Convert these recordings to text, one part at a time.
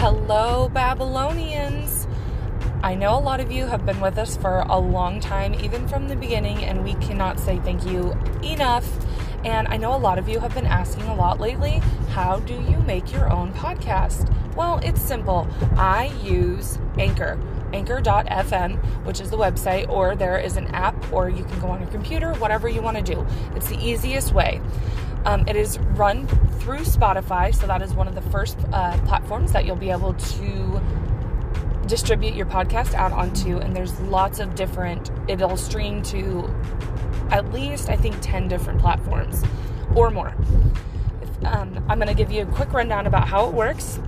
Hello, Babylonians. I know a lot of you have been with us for a long time, even from the beginning, and we cannot say thank you enough. And I know a lot of you have been asking a lot lately, how do you make your own podcast? Well, it's simple. I use Anchor. Anchor.fm, which is the website, or there is an app, or you can go on your computer, whatever you want to do. It's the easiest way. It is run through Spotify, so that is one of the first platforms that you'll be able to distribute your podcast out onto, and there's lots of different, it'll stream to at least, I think, 10 different platforms or more. I'm going to give you a quick rundown about how it works.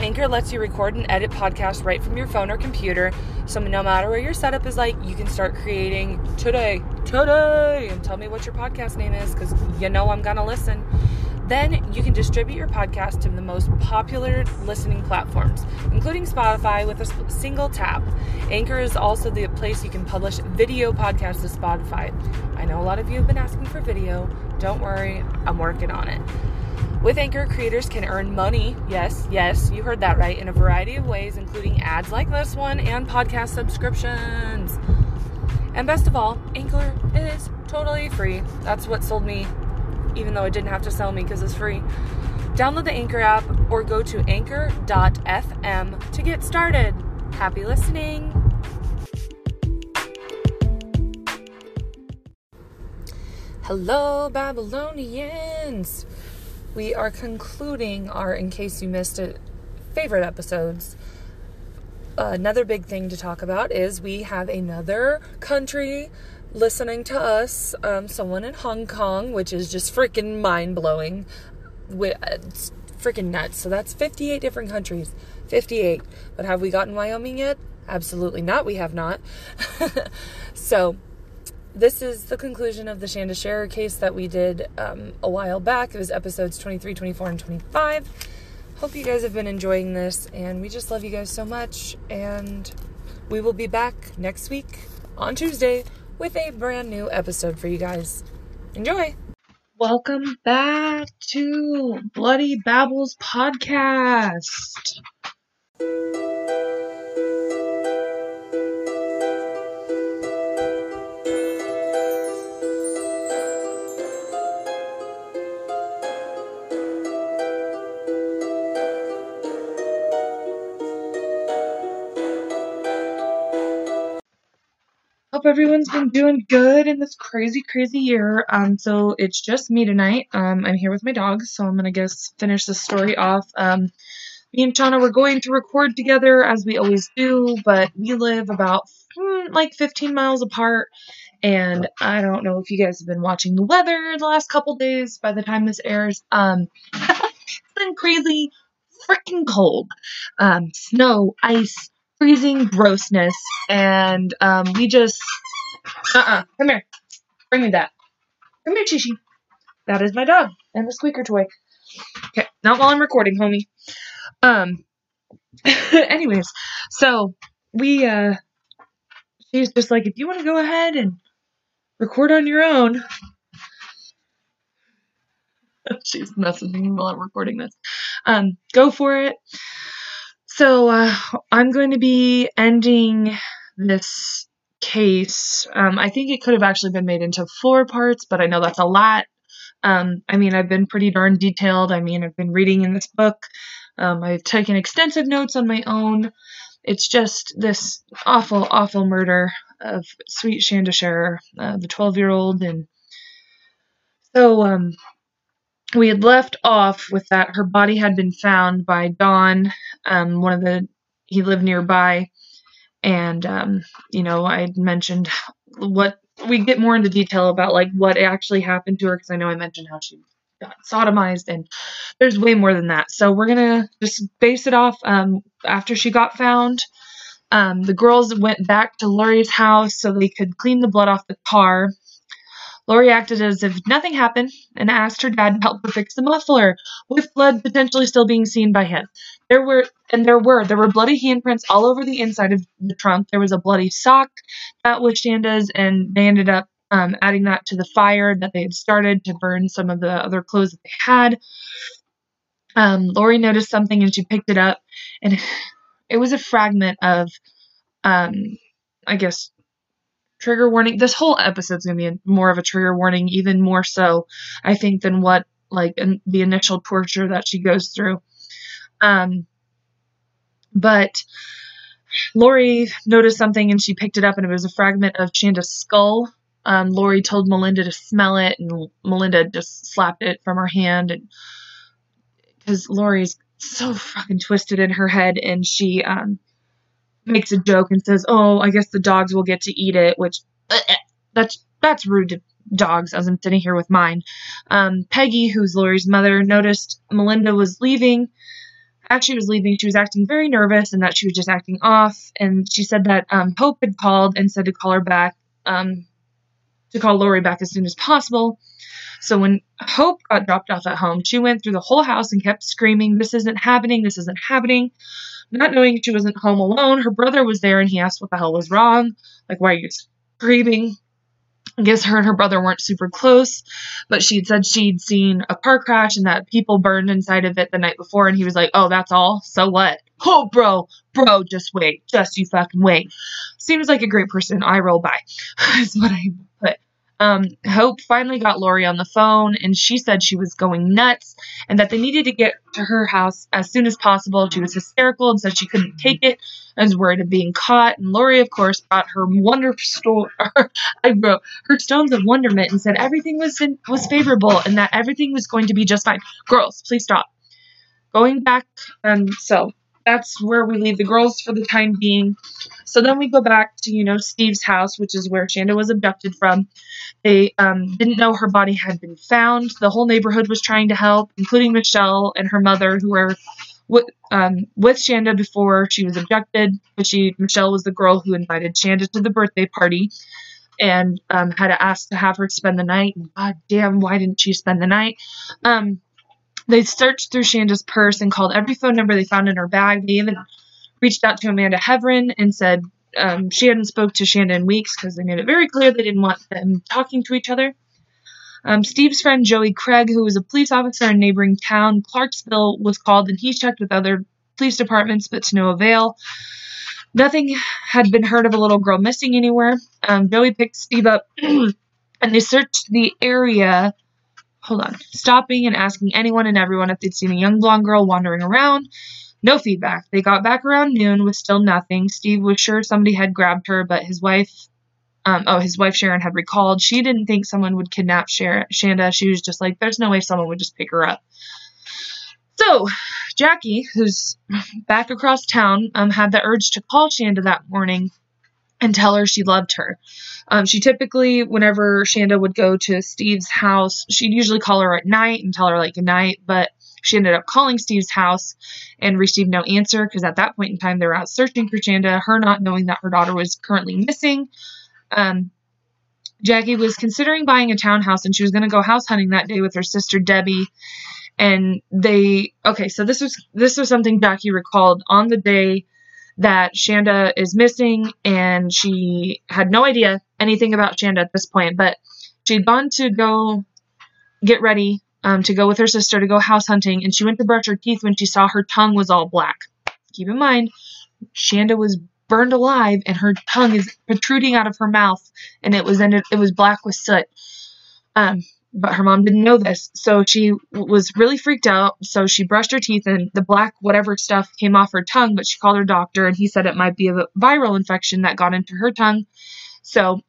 Anchor lets you record and edit podcasts right from your phone or computer. So no matter where your setup is like, you can start creating today, and tell me what your podcast name is, because you know I'm going to listen. Then you can distribute your podcast to the most popular listening platforms, including Spotify, with a single tap. Anchor is also the place you can publish video podcasts to Spotify. I know a lot of you have been asking for video. Don't worry, I'm working on it. With Anchor, creators can earn money, yes, you heard that right, in a variety of ways, including ads like this one and podcast subscriptions. And best of all, Anchor is totally free. That's what sold me, even though it didn't have to sell me because it's free. Download the Anchor app or go to anchor.fm to get started. Happy listening. Hello, Babylonians. We are concluding our, in case you missed it, favorite episodes. Another big thing to talk about is we have another country listening to us, someone in Hong Kong, which is just freaking mind-blowing. It's freaking nuts. So that's 58 different countries. 58. But have we gotten Wyoming yet? Absolutely not. We have not. So this is the conclusion of the Shanda Sharer case that we did a while back. It was episodes 23, 24, and 25. Hope you guys have been enjoying this, and we just love you guys so much. And we will be back next week on Tuesday with a brand new episode for you guys. Enjoy! Welcome back to Bloody Babbles Podcast. Hope everyone's been doing good in this crazy year. So it's just me tonight. I'm here with my dog, so I'm gonna guess finish the story off. Me and Shana were going to record together as we always do, but we live about like 15 miles apart, and I don't know if you guys have been watching the weather the last couple days. By the time this airs, it's been crazy, freaking cold, snow, ice. Freezing grossness, and we just come here, bring me that, come here, Chichi. That is my dog and the squeaker toy. Okay, not while I'm recording, homie. Anyways, so we she's just like, if you want to go ahead and record on your own. She's messaging me while I'm recording this. Go for it. So, I'm going to be ending this case. I think it could have actually been made into 4 parts, but I know that's a lot. I've been pretty darn detailed. I've been reading in this book. I've taken extensive notes on my own. It's just this awful, awful murder of sweet Shanda Sharer, the 12-year-old. And so, we had left off with that her body had been found by Don, he lived nearby, and, I had mentioned we get more into detail about, like, what actually happened to her, because I know I mentioned how she got sodomized, and there's way more than that, so we're gonna just base it off, after she got found, the girls went back to Lori's house so they could clean the blood off the car. Lori acted as if nothing happened and asked her dad to help her fix the muffler, with blood potentially still being seen by him. There were bloody handprints all over the inside of the trunk. There was a bloody sock that was Shanda's, and they ended up adding that to the fire that they had started to burn some of the other clothes that they had. Lori noticed something and she picked it up, and it was a fragment of, I guess, trigger warning. This whole episode's going to be more of a trigger warning, even more so, I think, than what, like, the initial torture that she goes through. But Lori noticed something and she picked it up, and it was a fragment of Shanda's skull. Lori told Melinda to smell it, and Melinda just slapped it from her hand, and because Lori's so fucking twisted in her head, and she makes a joke and says, "Oh, I guess the dogs will get to eat it," which that's rude to dogs, as I'm sitting here with mine. Peggy, who's Lori's mother, noticed Melinda was leaving. As she was leaving, she was acting very nervous and that she was just acting off, and she said that Hope had called and said to call her back, to call Lori back as soon as possible. So when Hope got dropped off at home, she went through the whole house and kept screaming, "This isn't happening, this isn't happening." Not knowing she wasn't home alone, her brother was there, and he asked what the hell was wrong. Like, why are you screaming? I guess her and her brother weren't super close, but she'd said she'd seen a car crash and that people burned inside of it the night before, and he was like, "Oh, that's all? So what? Oh, bro, just wait. Just you fucking wait." Seems like a great person. I roll by, is what I put. Hope finally got Lori on the phone, and she said she was going nuts and that they needed to get to her house as soon as possible. She was hysterical and said she couldn't take it and was worried of being caught. And Lori, of course, brought her her stones of wonderment and said everything was favorable and that everything was going to be just fine. Girls, please stop. Going back, so that's where we leave the girls for the time being. So then we go back to, Steve's house, which is where Shanda was abducted from. They didn't know her body had been found. The whole neighborhood was trying to help, including Michelle and her mother, who were with Shanda before she was abducted. But Michelle was the girl who invited Shanda to the birthday party and had asked to have her spend the night. God damn, why didn't she spend the night? They searched through Shanda's purse and called every phone number they found in her bag. They even reached out to Amanda Heavrin and said she hadn't spoke to Shanda in weeks because they made it very clear they didn't want them talking to each other. Steve's friend Joey Craig, who was a police officer in neighboring town, Clarksville, was called, and he checked with other police departments, but to no avail. Nothing had been heard of a little girl missing anywhere. Joey picked Steve up, and they searched the area, stopping and asking anyone and everyone if they'd seen a young blonde girl wandering around. No feedback. They got back around noon with still nothing. Steve was sure somebody had grabbed her, but his wife Sharon had recalled. She didn't think someone would kidnap Shanda. She was just like, there's no way someone would just pick her up. So Jackie, who's back across town, had the urge to call Shanda that morning and tell her she loved her. She typically, whenever Shanda would go to Steve's house, she'd usually call her at night and tell her, like, good night, but she ended up calling Steve's house and received no answer because at that point in time, they were out searching for Shanda, her not knowing that her daughter was currently missing. Jackie was considering buying a townhouse, and she was going to go house hunting that day with her sister Debbie. And so this was something Jackie recalled on the day that Shanda is missing, and she had no idea anything about Shanda at this point, but she'd gone to go get ready to go with her sister to go house hunting, and she went to brush her teeth when she saw her tongue was all black. Keep in mind, Shanda was burned alive, and her tongue is protruding out of her mouth, and it was black with soot. But her mom didn't know this, so she was really freaked out, so she brushed her teeth, and the black whatever stuff came off her tongue, but she called her doctor, and he said it might be a viral infection that got into her tongue, so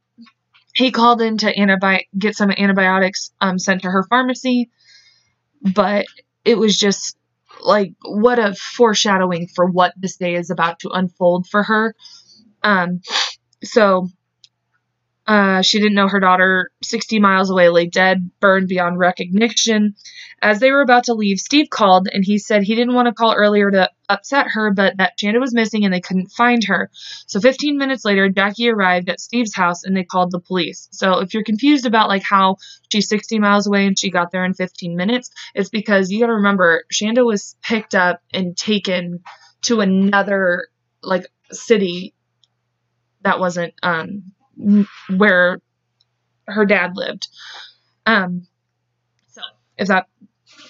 he called in to get some antibiotics sent to her pharmacy, but it was just, like, what a foreshadowing for what this day is about to unfold for her. She didn't know her daughter, 60 miles away, lay dead, burned beyond recognition. As they were about to leave, Steve called, and he said he didn't want to call earlier to upset her, but that Shanda was missing and they couldn't find her. So 15 minutes later, Jackie arrived at Steve's house, and they called the police. So if you're confused about, like, how she's 60 miles away and she got there in 15 minutes, it's because you got to remember, Shanda was picked up and taken to another, like, city that wasn't where her dad lived. So if that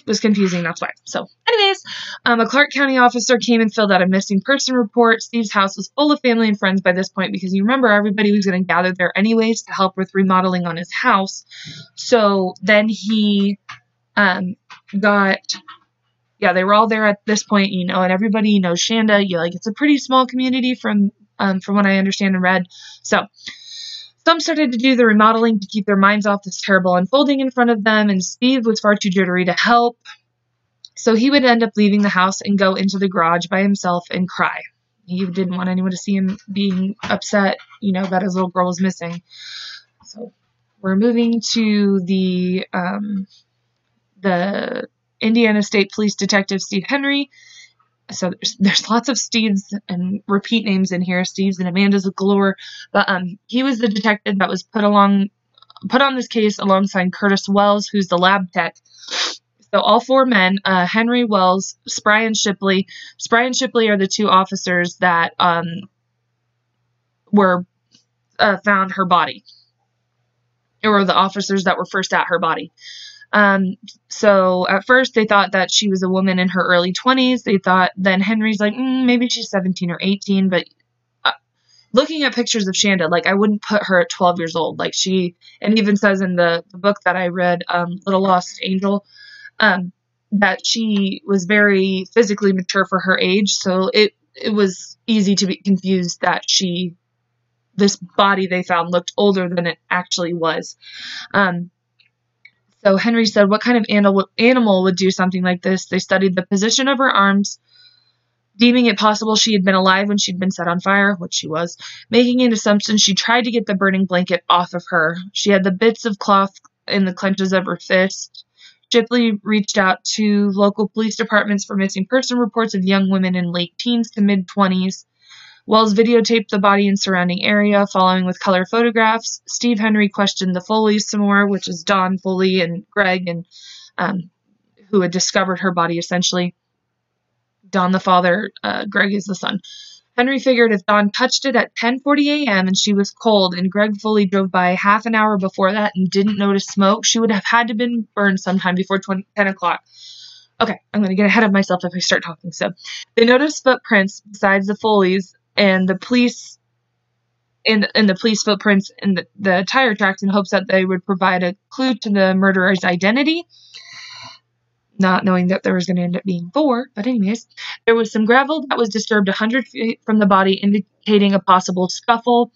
was confusing, that's why. So anyway, case. A Clark County officer came and filled out a missing person report. Steve's house was full of family and friends by this point because you remember everybody was going to gather there anyways to help with remodeling on his house. So then he they were all there at this point, you know, and everybody knows Shanda. You know, like, it's a pretty small community from what I understand and read. So some started to do the remodeling to keep their minds off this terrible unfolding in front of them, and Steve was far too jittery to help. So he would end up leaving the house and go into the garage by himself and cry. He didn't want anyone to see him being upset, you know, that his little girl was missing. So we're moving to the Indiana State Police Detective Steve Henry. So there's lots of Steves and repeat names in here. Steves and Amanda's galore. But he was the detective that was put on this case alongside Curtis Wells, who's the lab tech. So all four men, Henry, Wells, Spry, and Shipley. Spry and Shipley are the two officers that found her body. Or the officers that were first at her body. So at first they thought that she was a woman in her early 20s. They thought, then Henry's like, maybe she's 17 or 18, but looking at pictures of Shanda, like, I wouldn't put her at 12 years old. Like, she, and even says in the book that I read, Little Lost Angel, that she was very physically mature for her age. So it was easy to be confused that this body they found looked older than it actually was. So Henry said, what kind of animal would do something like this? They studied the position of her arms, deeming it possible she had been alive when she'd been set on fire, which she was. Making an assumption, she tried to get the burning blanket off of her. She had the bits of cloth in the clenches of her fist. Shipley reached out to local police departments for missing person reports of young women in late teens to mid-20s. Wells videotaped the body and surrounding area, following with color photographs. Steve Henry questioned the Foleys some more, which is Don Foley and Greg, and who had discovered her body, essentially. Don the father, Greg is the son. Henry figured if Don touched it at 10:40 a.m. and she was cold, and Greg Foley drove by half an hour before that and didn't notice smoke, she would have had to been burned sometime before 10 o'clock. Okay, I'm going to get ahead of myself if I start talking. So they noticed footprints besides the Foleys, and the police footprints in the tire tracks in hopes that they would provide a clue to the murderer's identity, not knowing that there was going to end up being four. But anyways, there was some gravel that was disturbed 100 feet from the body, indicating a possible scuffle.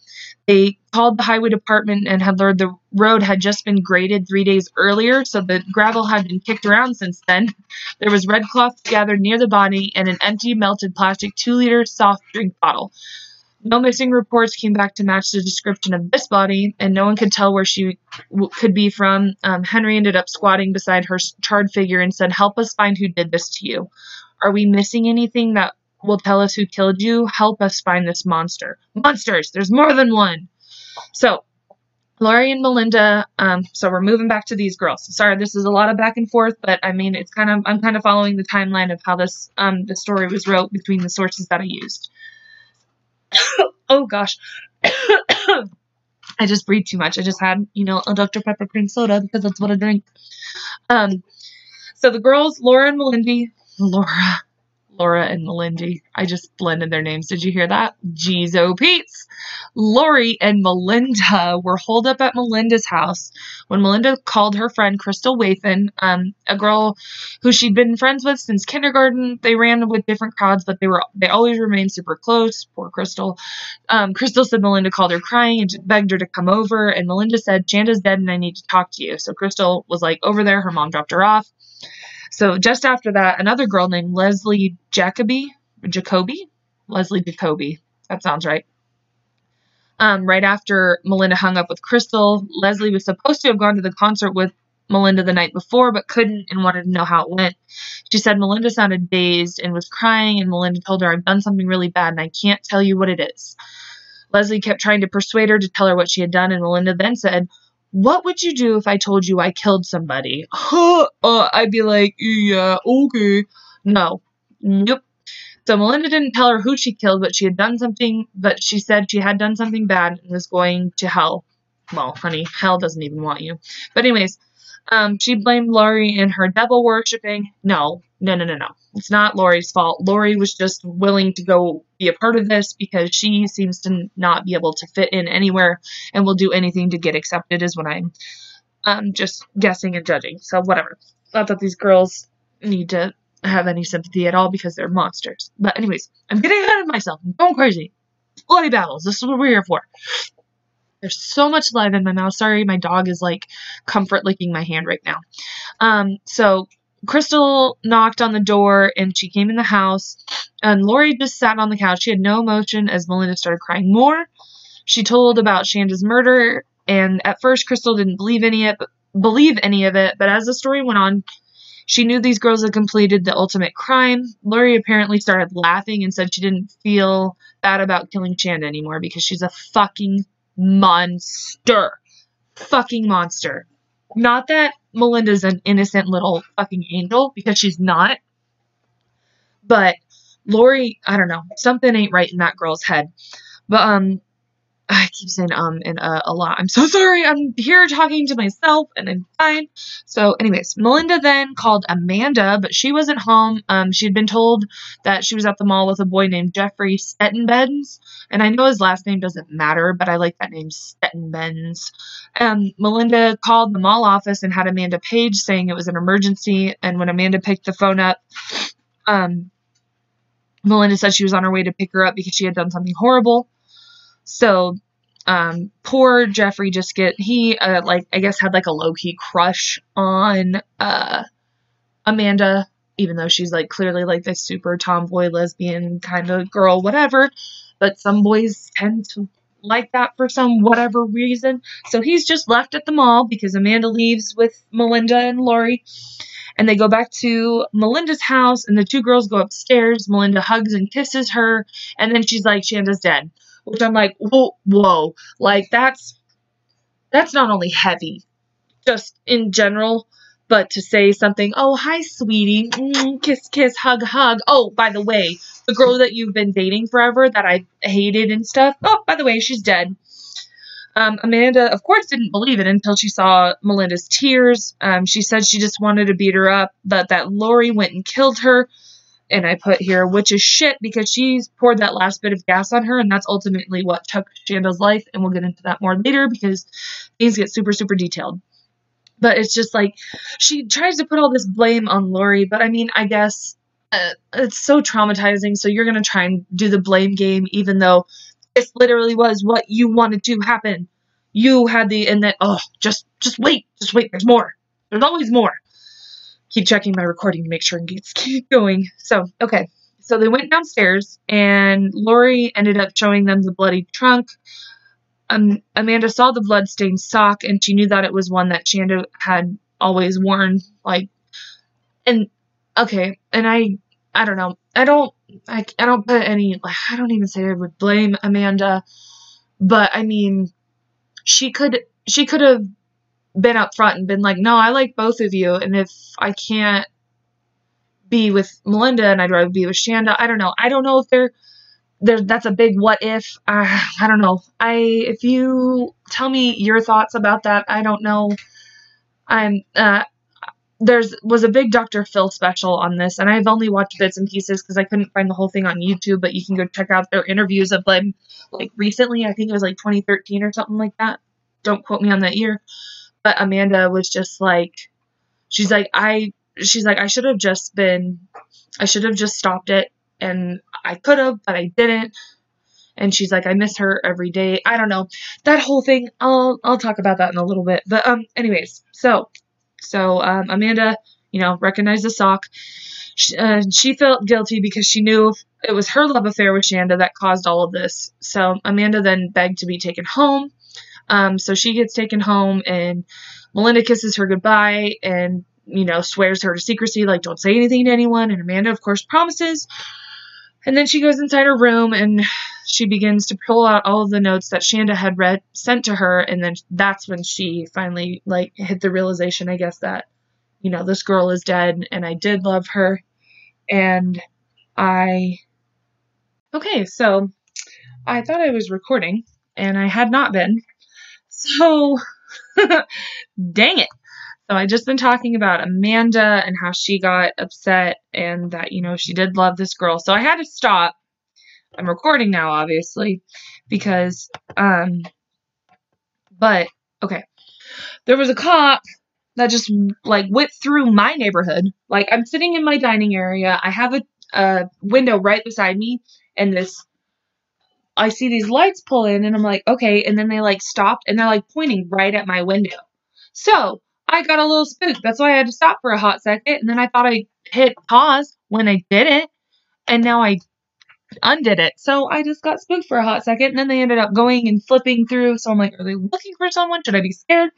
They called the highway department and had learned the road had just been graded 3 days earlier, so the gravel had been kicked around since then. There was red cloth gathered near the body and an empty melted plastic 2-liter soft drink bottle. No missing reports came back to match the description of this body, and no one could tell where she could be from. Henry ended up squatting beside her charred figure and said, "Help us find who did this to you. Are we missing anything that will tell us who killed you? Help us find this monster." Monsters! There's more than one! So, Lori and Melinda, so we're moving back to these girls. Sorry, this is a lot of back and forth, but I mean, I'm kind of following the timeline of how this, the story was wrote between the sources that I used. Oh gosh. I just breathed too much. I just had, a Dr. Pepper cream soda because that's what I drink. So the girls, Laura and Melindy. I just blended their names. Did you hear that? Jeez, oh Pete's. Lori and Melinda were holed up at Melinda's house when Melinda called her friend Crystal Wathen, a girl who she'd been friends with since kindergarten. They ran with different crowds, but they always remained super close. Poor Crystal. Crystal said Melinda called her crying and begged her to come over, and Melinda said, "Shanda's dead and I need to talk to you." So Crystal was like over there. Her mom dropped her off. So just after that, another girl named Leslie Jacoby, that sounds right. Right after Melinda hung up with Crystal, Leslie was supposed to have gone to the concert with Melinda the night before, but couldn't and wanted to know how it went. She said Melinda sounded dazed and was crying, and Melinda told her, "I've done something really bad and I can't tell you what it is." Leslie kept trying to persuade her to tell her what she had done, and Melinda then said, "What would you do if I told you I killed somebody?" I'd be like, "Yeah, okay. No. Nope." So Melinda didn't tell her who she killed, but she said she had done something bad and was going to hell. Well, honey, hell doesn't even want you. But anyways, she blamed Laurie and her devil worshipping. No, No. It's not Lori's fault. Lori was just willing to go be a part of this because she seems to not be able to fit in anywhere and will do anything to get accepted is what I'm just guessing and judging. So whatever. Not that these girls need to have any sympathy at all because they're monsters. But anyways, I'm getting ahead of myself. I'm going crazy. Bloody Babbles. This is what we're here for. There's so much live in my mouth. Sorry, my dog is like comfort licking my hand right now. So Crystal knocked on the door and she came in the house and Lori just sat on the couch. She had no emotion as Melinda started crying more. She told about Shanda's murder and at first Crystal didn't believe any of it, but as the story went on, she knew these girls had completed the ultimate crime. Lori apparently started laughing and said she didn't feel bad about killing Shanda anymore because she's a fucking monster. Fucking monster. Not that Melinda's an innocent little fucking angel, because she's not. But Lori, I don't know, something ain't right in that girl's head. But, I keep saying a lot. I'm so sorry. I'm here talking to myself and I'm fine. So anyways, Melinda then called Amanda, but she wasn't home. She had been told that she was at the mall with a boy named Jeffrey Stettenbens. And I know his last name doesn't matter, but I like that name, Stettenbens. Melinda called the mall office and had Amanda Page saying it was an emergency. And when Amanda picked the phone up, Melinda said she was on her way to pick her up because she had done something horrible. So, poor Jeffrey had a low-key crush on, Amanda, even though she's, clearly, this super tomboy, lesbian kind of girl, whatever, but some boys tend to like that for some whatever reason, so he's just left at the mall because Amanda leaves with Melinda and Lori, and they go back to Melinda's house, and the two girls go upstairs, Melinda hugs and kisses her, and then she's like, Shanda's dead. Which I'm like, whoa, that's not only heavy, just in general, but to say something, oh, hi, sweetie, kiss, hug, oh, by the way, the girl that you've been dating forever that I hated and stuff, oh, by the way, she's dead. Amanda, of course, didn't believe it until she saw Melinda's tears. She said she just wanted to beat her up, but that Lori went and killed her. And I put here, which is shit, because she's poured that last bit of gas on her, and that's ultimately what took Shanda's life, and we'll get into that more later, because things get super, super detailed. But it's just she tries to put all this blame on Lori, but I mean, I guess it's so traumatizing, so you're going to try and do the blame game, even though this literally was what you wanted to happen. You had just wait, there's more. There's always more. Keep checking my recording to make sure it keep going. So, okay. So they went downstairs and Lori ended up showing them the bloody trunk. Amanda saw the bloodstained sock and she knew that it was one that Shanda had always worn. I don't know. I don't even say I would blame Amanda, but I mean, she could have been up front and been like, no, I like both of you, and if I can't be with Melinda and I'd rather be with Shanda, I don't know. I don't know if they're that's a big what if. I don't know. If you tell me your thoughts about that, I don't know. There was a big Dr. Phil special on this, and I've only watched bits and pieces because I couldn't find the whole thing on YouTube, but you can go check out their interviews of them, recently. I think it was 2013 or something like that. Don't quote me on that year. But Amanda was just I should have just stopped it, and I could have, but I didn't. And she's like, I miss her every day. I don't know. That whole thing, I'll talk about that in a little bit. But, anyways, so, Amanda, recognized the sock. She felt guilty because she knew it was her love affair with Shanda that caused all of this. So Amanda then begged to be taken home. So she gets taken home and Melinda kisses her goodbye and, swears her to secrecy, don't say anything to anyone. And Amanda, of course, promises. And then she goes inside her room and she begins to pull out all of the notes that Shanda had sent to her. And then that's when she finally, hit the realization, I guess, that, this girl is dead and I did love her. Okay, so I thought I was recording and I had not been. So, dang it. So I just been talking about Amanda and how she got upset and that, you know, she did love this girl. So I had to stop. I'm recording now, obviously, because, but, okay. There was a cop that just, like, went through my neighborhood. Like, I'm sitting in my dining area. I have a window right beside me, and this, I see these lights pull in, and I'm like, okay. And then they, like, stopped, and they're, like, pointing right at my window. So I got a little spooked. That's why I had to stop for a hot second. And then I thought I hit pause when I didn't, and now I undid it. So I just got spooked for a hot second, and then they ended up going and flipping through. So I'm like, are they looking for someone? Should I be scared?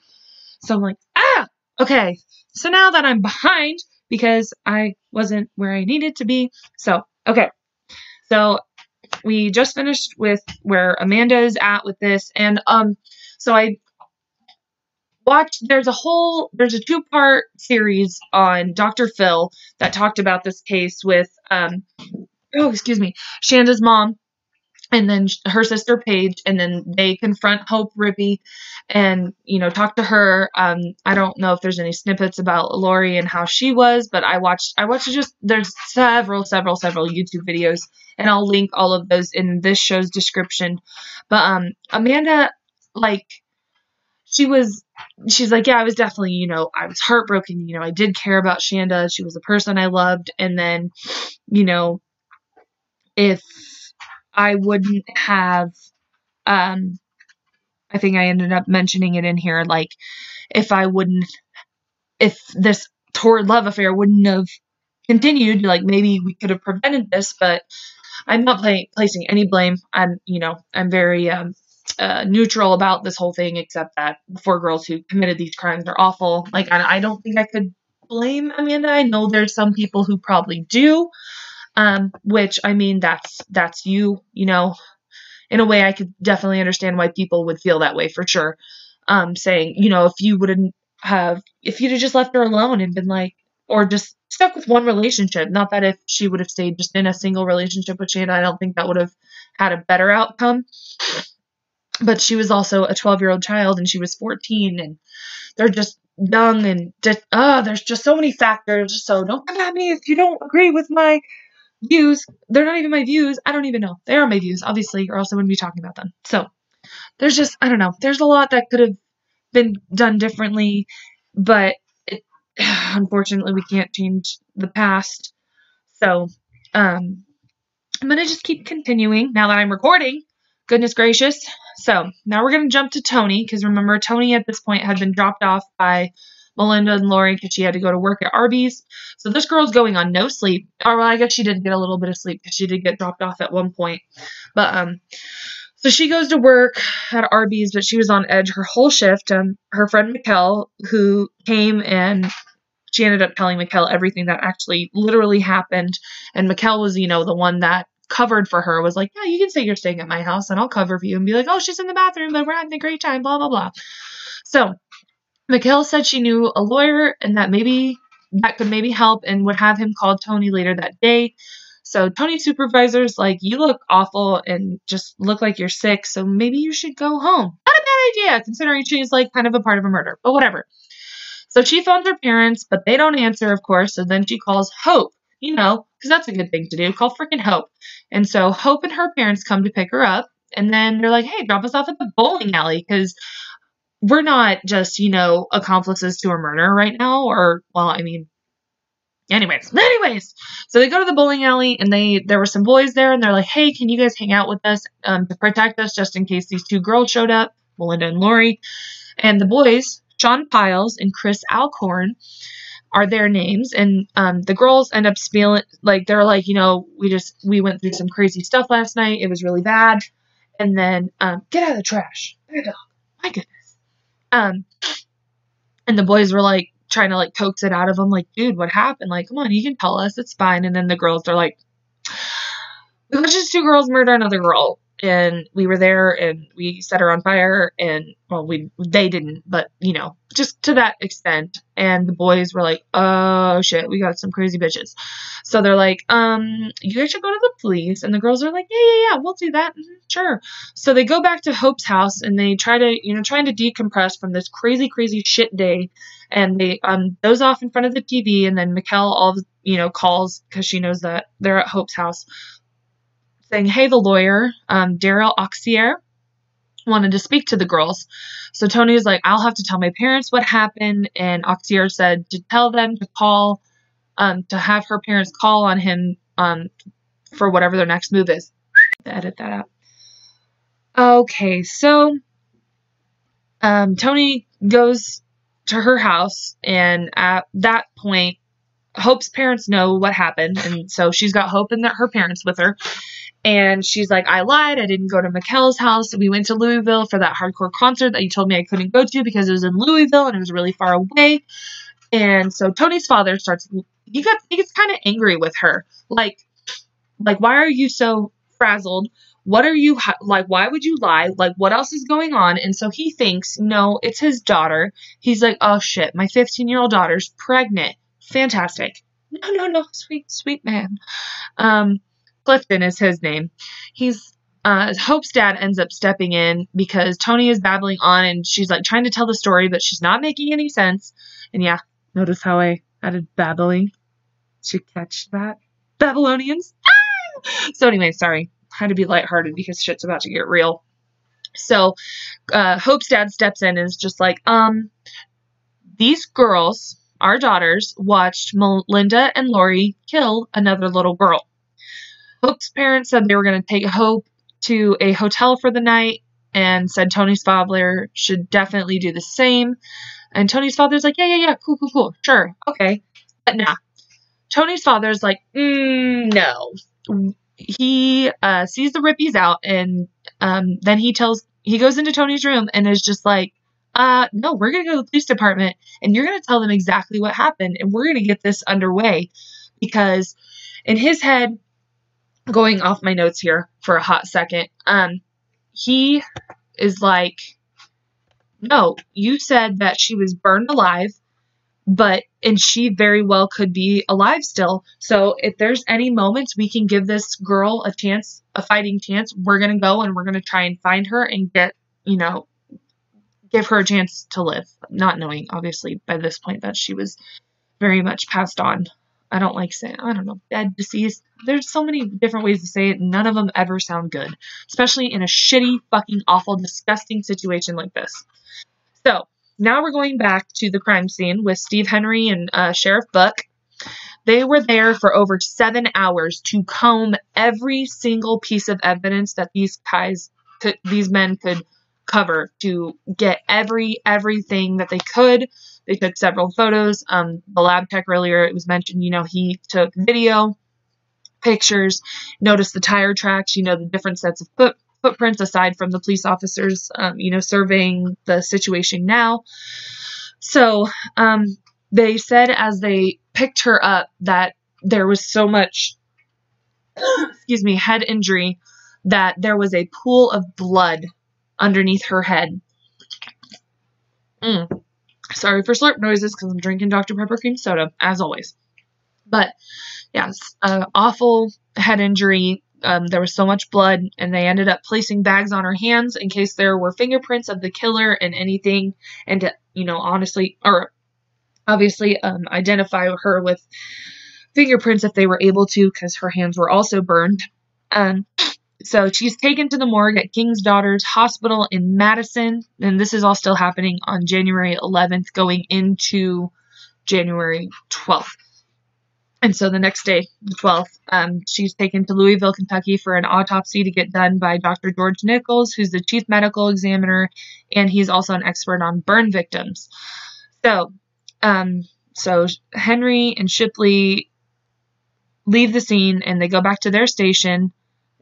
So I'm like, ah, okay. So now that I'm behind because I wasn't where I needed to be. So, okay. So we just finished with where Amanda is at with this. And, so I watched, there's a 2-part series on Dr. Phil that talked about this case with, Shanda's mom, and then her sister Paige, and then they confront Hope Rippey and, you know, talk to her. I don't know if there's any snippets about Lori and how she was, but I watched just, there's several YouTube videos, and I'll link all of those in this show's description. But, Amanda, like, she's like, yeah, I was definitely, you know, I was heartbroken. You know, I did care about Shanda. She was a person I loved. And then, you know, if I wouldn't have, I think I ended up mentioning it in here, like, if this torrid love affair wouldn't have continued, like, maybe we could have prevented this, but I'm not placing any blame. I'm very, neutral about this whole thing, except that the 4 girls who committed these crimes are awful. Like, I don't think I could blame Amanda. I know there's some people who probably do, which, I mean, that's you know, in a way I could definitely understand why people would feel that way for sure. Saying, you know, if you'd have just left her alone and been like, or just stuck with one relationship, not that if she would have stayed just in a single relationship with Shanda, I don't think that would have had a better outcome. But she was also a 12-year-old child, and she was 14, and they're just young, and there's just so many factors. So don't come at me if you don't agree with my views. They're not even my views. I don't even know. They are my views, obviously, or else I wouldn't be talking about them. So there's just, I don't know. There's a lot that could have been done differently, but unfortunately we can't change the past. So I'm going to just keep continuing now that I'm recording. Goodness gracious. So now we're going to jump to Toni, because remember, Toni at this point had been dropped off by Melinda and Lori because she had to go to work at Arby's. So this girl's going on no sleep. Or, well, I guess she did get a little bit of sleep because she did get dropped off at one point. But, so she goes to work at Arby's, but she was on edge her whole shift. Her friend Mikkel, who came, and she ended up telling Mikkel everything that actually literally happened. And Mikkel was, you know, the one that covered for her, was like, yeah, you can say you're staying at my house and I'll cover for you, and be like, oh, she's in the bathroom, but we're having a great time, blah, blah, blah. So Mikkel said she knew a lawyer and that maybe that could maybe help, and would have him call Toni later that day. So Tony's supervisor's like, you look awful and just look like you're sick, so maybe you should go home. Not a bad idea, considering she's like kind of a part of a murder, but whatever. So she phones her parents, but they don't answer, of course. So then she calls Hope, you know, because that's a good thing to do. Call freaking Hope. And so Hope and her parents come to pick her up. And then they're like, hey, drop us off at the bowling alley, because we're not just, you know, accomplices to a murder right now. Or, well, I mean, anyways. So they go to the bowling alley, and there were some boys there. And they're like, hey, can you guys hang out with us to protect us just in case these 2 girls showed up, Melinda and Lori. And the boys, Sean Piles and Chris Alcorn, are their names. And the girls end up spilling, like, they're like, you know, we went through some crazy stuff last night. It was really bad. And then get out of the trash. My goodness. And the boys were like trying to like coax it out of them, like, dude, what happened? Like, come on, you can tell us, it's fine. And then the girls are like, it was just 2 girls murder another girl. and we were there and we set her on fire, and they didn't, but just to that extent. And the boys were like, oh shit, we got some crazy bitches. So they're like, you guys should go to the police. And the girls are like, yeah, we'll do that. Mm-hmm, sure. So they go back to Hope's house and they try to, trying to decompress from this crazy shit day. And they doze off in front of the TV. And then Mikkel calls, because she knows that they're at Hope's house, saying, hey, the lawyer, Daryl Oxier, wanted to speak to the girls. So Toni was like, I'll have to tell my parents what happened. And Oxier said to tell them to call, to have her parents call on him for whatever their next move is. To edit that out. Okay, so Toni goes to her house, and at that point, Hope's parents know what happened, and so she's got Hope and her parents with her. And she's like, I lied. I didn't go to Mikkel's house. We went to Louisville for that hardcore concert that you told me I couldn't go to because it was in Louisville and it was really far away. And so Tony's father he gets kind of angry with her. Like, why are you so frazzled? What are you, like, why would you lie? Like, what else is going on? And so he thinks, no, it's his daughter. He's like, oh shit, my 15-year-old daughter's pregnant. Fantastic. No, sweet man. Clifton is his name. Hope's dad ends up stepping in because Toni is babbling on and she's like trying to tell the story, but she's not making any sense. And yeah, notice how I added babbling to catch that. Babylonians. Ah! So anyway, sorry. Had to be lighthearted because shit's about to get real. So Hope's dad steps in and is just like, these girls, our daughters, watched Melinda and Lori kill another little girl. Hope's parents said they were going to take Hope to a hotel for the night and said Tony's father should definitely do the same. And Tony's father's like, yeah, cool, sure, okay. But nah. Tony's father's like, no. He sees the Rippies out, and then he goes into Tony's room and is just like, no, we're going to go to the police department, and you're going to tell them exactly what happened, and we're going to get this underway. Because in his head, going off my notes here for a hot second, he is like, no, you said that she was burned alive, and she very well could be alive still. So if there's any moments we can give this girl a chance, a fighting chance, we're going to go and we're going to try and find her and get, give her a chance to live. Not knowing, obviously, by this point that she was very much passed on. I don't like saying, I don't know, dead, deceased. There's so many different ways to say it. None of them ever sound good, especially in a shitty, fucking, awful, disgusting situation like this. So now we're going back to the crime scene with Steve Henry and Sheriff Buck. They were there for over 7 hours to comb every single piece of evidence that these men could cover, to get everything that they could. They took several photos. The lab tech earlier, it was mentioned, he took video, pictures, noticed the tire tracks, the different sets of footprints aside from the police officers, surveying the situation now. So they said as they picked her up that there was so much, excuse me, head injury that there was a pool of blood underneath her head. Sorry for slurp noises because I'm drinking Dr. Pepper cream soda, as always. But, yes, awful head injury. There was so much blood, and they ended up placing bags on her hands in case there were fingerprints of the killer and anything, and to, identify her with fingerprints if they were able to, because her hands were also burned. So she's taken to the morgue at King's Daughters Hospital in Madison, and this is all still happening on January 11th, going into January 12th. And so the next day, the 12th, she's taken to Louisville, Kentucky for an autopsy to get done by Dr. George Nichols, who's the chief medical examiner, and he's also an expert on burn victims. So, Henry and Shipley leave the scene, and they go back to their station.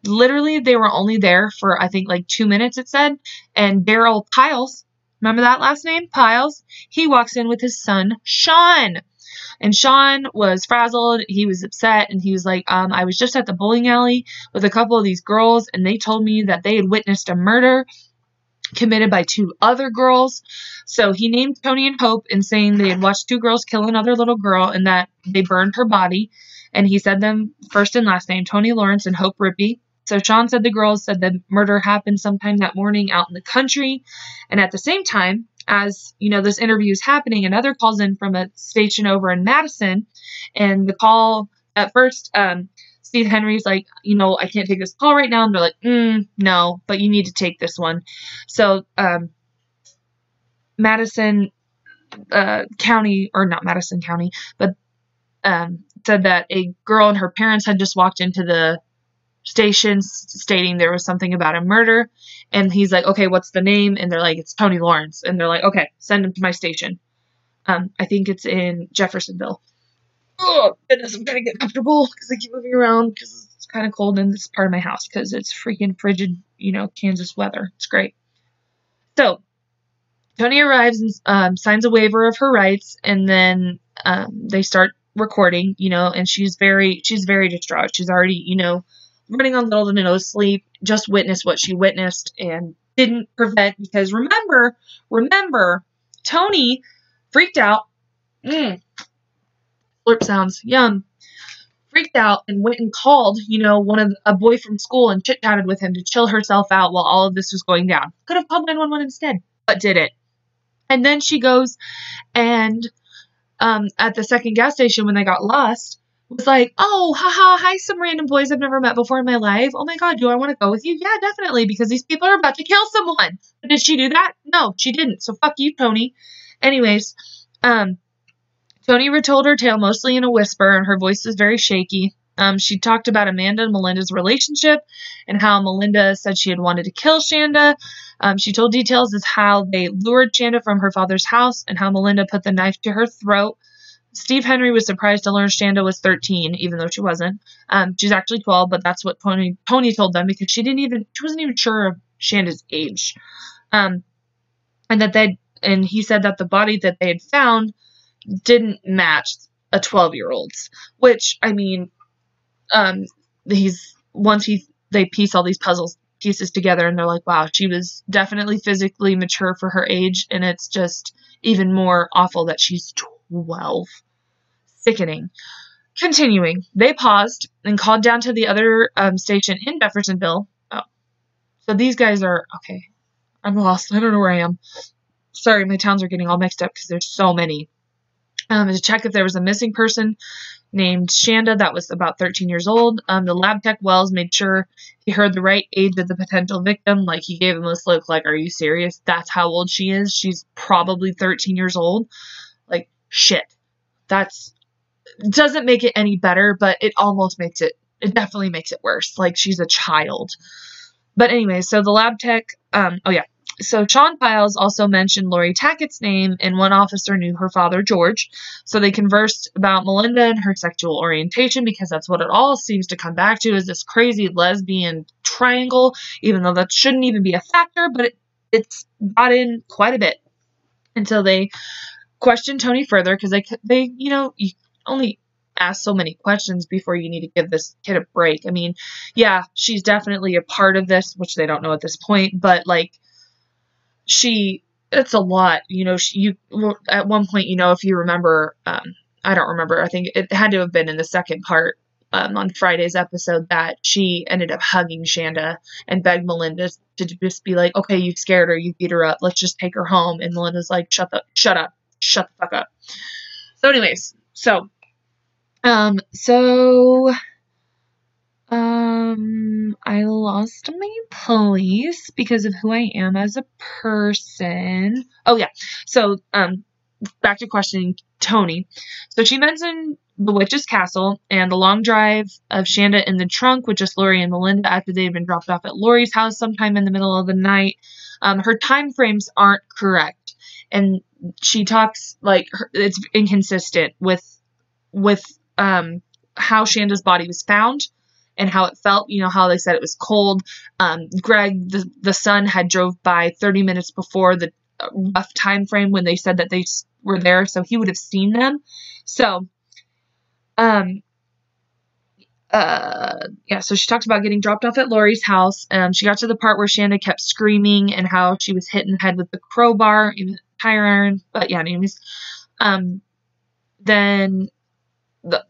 Literally, they were only there for, I think, like 2 minutes, it said. And Daryl Piles, remember that last name? Piles, he walks in with his son, Sean. And Sean was frazzled. He was upset. And he was like, I was just at the bowling alley with a couple of these girls, and they told me that they had witnessed a murder committed by two other girls. So he named Toni and Hope and saying they had watched two girls kill another little girl and that they burned her body. And he said them first and last name, Toni Lawrence and Hope Rippey. So Sean said the girls said the murder happened sometime that morning out in the country. And at the same time, as, you know, this interview is happening, another calls in from a station over in Madison. And the call at first, Steve Henry's like, you know, I can't take this call right now. And they're like, no, but you need to take this one. So Madison County, or not Madison County, but said that a girl and her parents had just walked into the station stating there was something about a murder. And he's like, okay, what's the name? And they're like, it's Toni Lawrence. And they're like, okay, send him to my station. I think it's in Jeffersonville. Oh, goodness, I'm going to get comfortable because I keep moving around because it's kind of cold in this part of my house because it's freaking frigid, you know, Kansas weather. It's great. So Toni arrives and signs a waiver of her rights, and then they start recording, you know, and she's very distraught. She's already, you know, running on little to no sleep, just witnessed what she witnessed and didn't prevent because remember, Toni freaked out. Slurp sounds. Yum. Freaked out and went and called, you know, a boy from school and chit-chatted with him to chill herself out while all of this was going down. Could have called 911 instead, but didn't. And then she goes and at the second gas station when they got lost, was like, oh, haha, hi, some random boys I've never met before in my life. Oh my God, do I want to go with you? Yeah, definitely, because these people are about to kill someone. But did she do that? No, she didn't. So fuck you, Toni. Anyways, Toni retold her tale mostly in a whisper, and her voice was very shaky. She talked about Amanda and Melinda's relationship and how Melinda said she had wanted to kill Shanda. She told details as how they lured Shanda from her father's house and how Melinda put the knife to her throat. Steve Henry was surprised to learn Shanda was 13, even though she wasn't. She's actually 12, but that's what Toni told them because she wasn't even sure of Shanda's age. And he said that the body that they had found didn't match a 12-year-old's, which, I mean, they piece all these pieces together and they're like, wow, she was definitely physically mature for her age. And it's just even more awful that she's 12. Sickening. Continuing, they paused and called down to the other station in Jeffersonville. Oh, so these guys are okay. I'm lost. I don't know where I am. Sorry, my towns are getting all mixed up because there's so many. To check if there was a missing person named Shanda that was about 13 years old. The lab tech Wells made sure he heard the right age of the potential victim. Like, he gave him this look like, are you serious? That's how old she is. She's probably 13 years old. Like, shit. That's doesn't make it any better, but it almost makes it. It definitely makes it worse. Like, she's a child. But anyway, so the lab tech. So Sean Piles also mentioned Lori Tackett's name, and one officer knew her father, George. So they conversed about Melinda and her sexual orientation because that's what it all seems to come back to, is this crazy lesbian triangle, even though that shouldn't even be a factor, but it's got in quite a bit. And so they questioned Toni further because they you know, you only ask so many questions before you need to give this kid a break. I mean, yeah, she's definitely a part of this, which they don't know at this point, but like, it's a lot, you know, at one point, you know, if you remember, I don't remember, I think it had to have been in the second part, on Friday's episode, that she ended up hugging Shanda and begged Melinda to just be like, okay, you scared her, you beat her up, let's just take her home. And Melinda's like, shut the fuck up. So anyways, I lost my police because of who I am as a person. Oh yeah. So, back to questioning Toni. So she mentioned the witch's castle and the long drive of Shanda in the trunk with just Lori and Melinda after they had been dropped off at Lori's house sometime in the middle of the night. Her time frames aren't correct. And she talks like it's inconsistent with how Shanda's body was found and how it felt, you know, how they said it was cold. Greg, the son, had drove by 30 minutes before the rough time frame when they said that they were there, so he would have seen them. So, yeah, so she talked about getting dropped off at Lori's house. She got to the part where Shanda kept screaming and how she was hit in the head with the crowbar and the tire iron. But yeah, anyways, then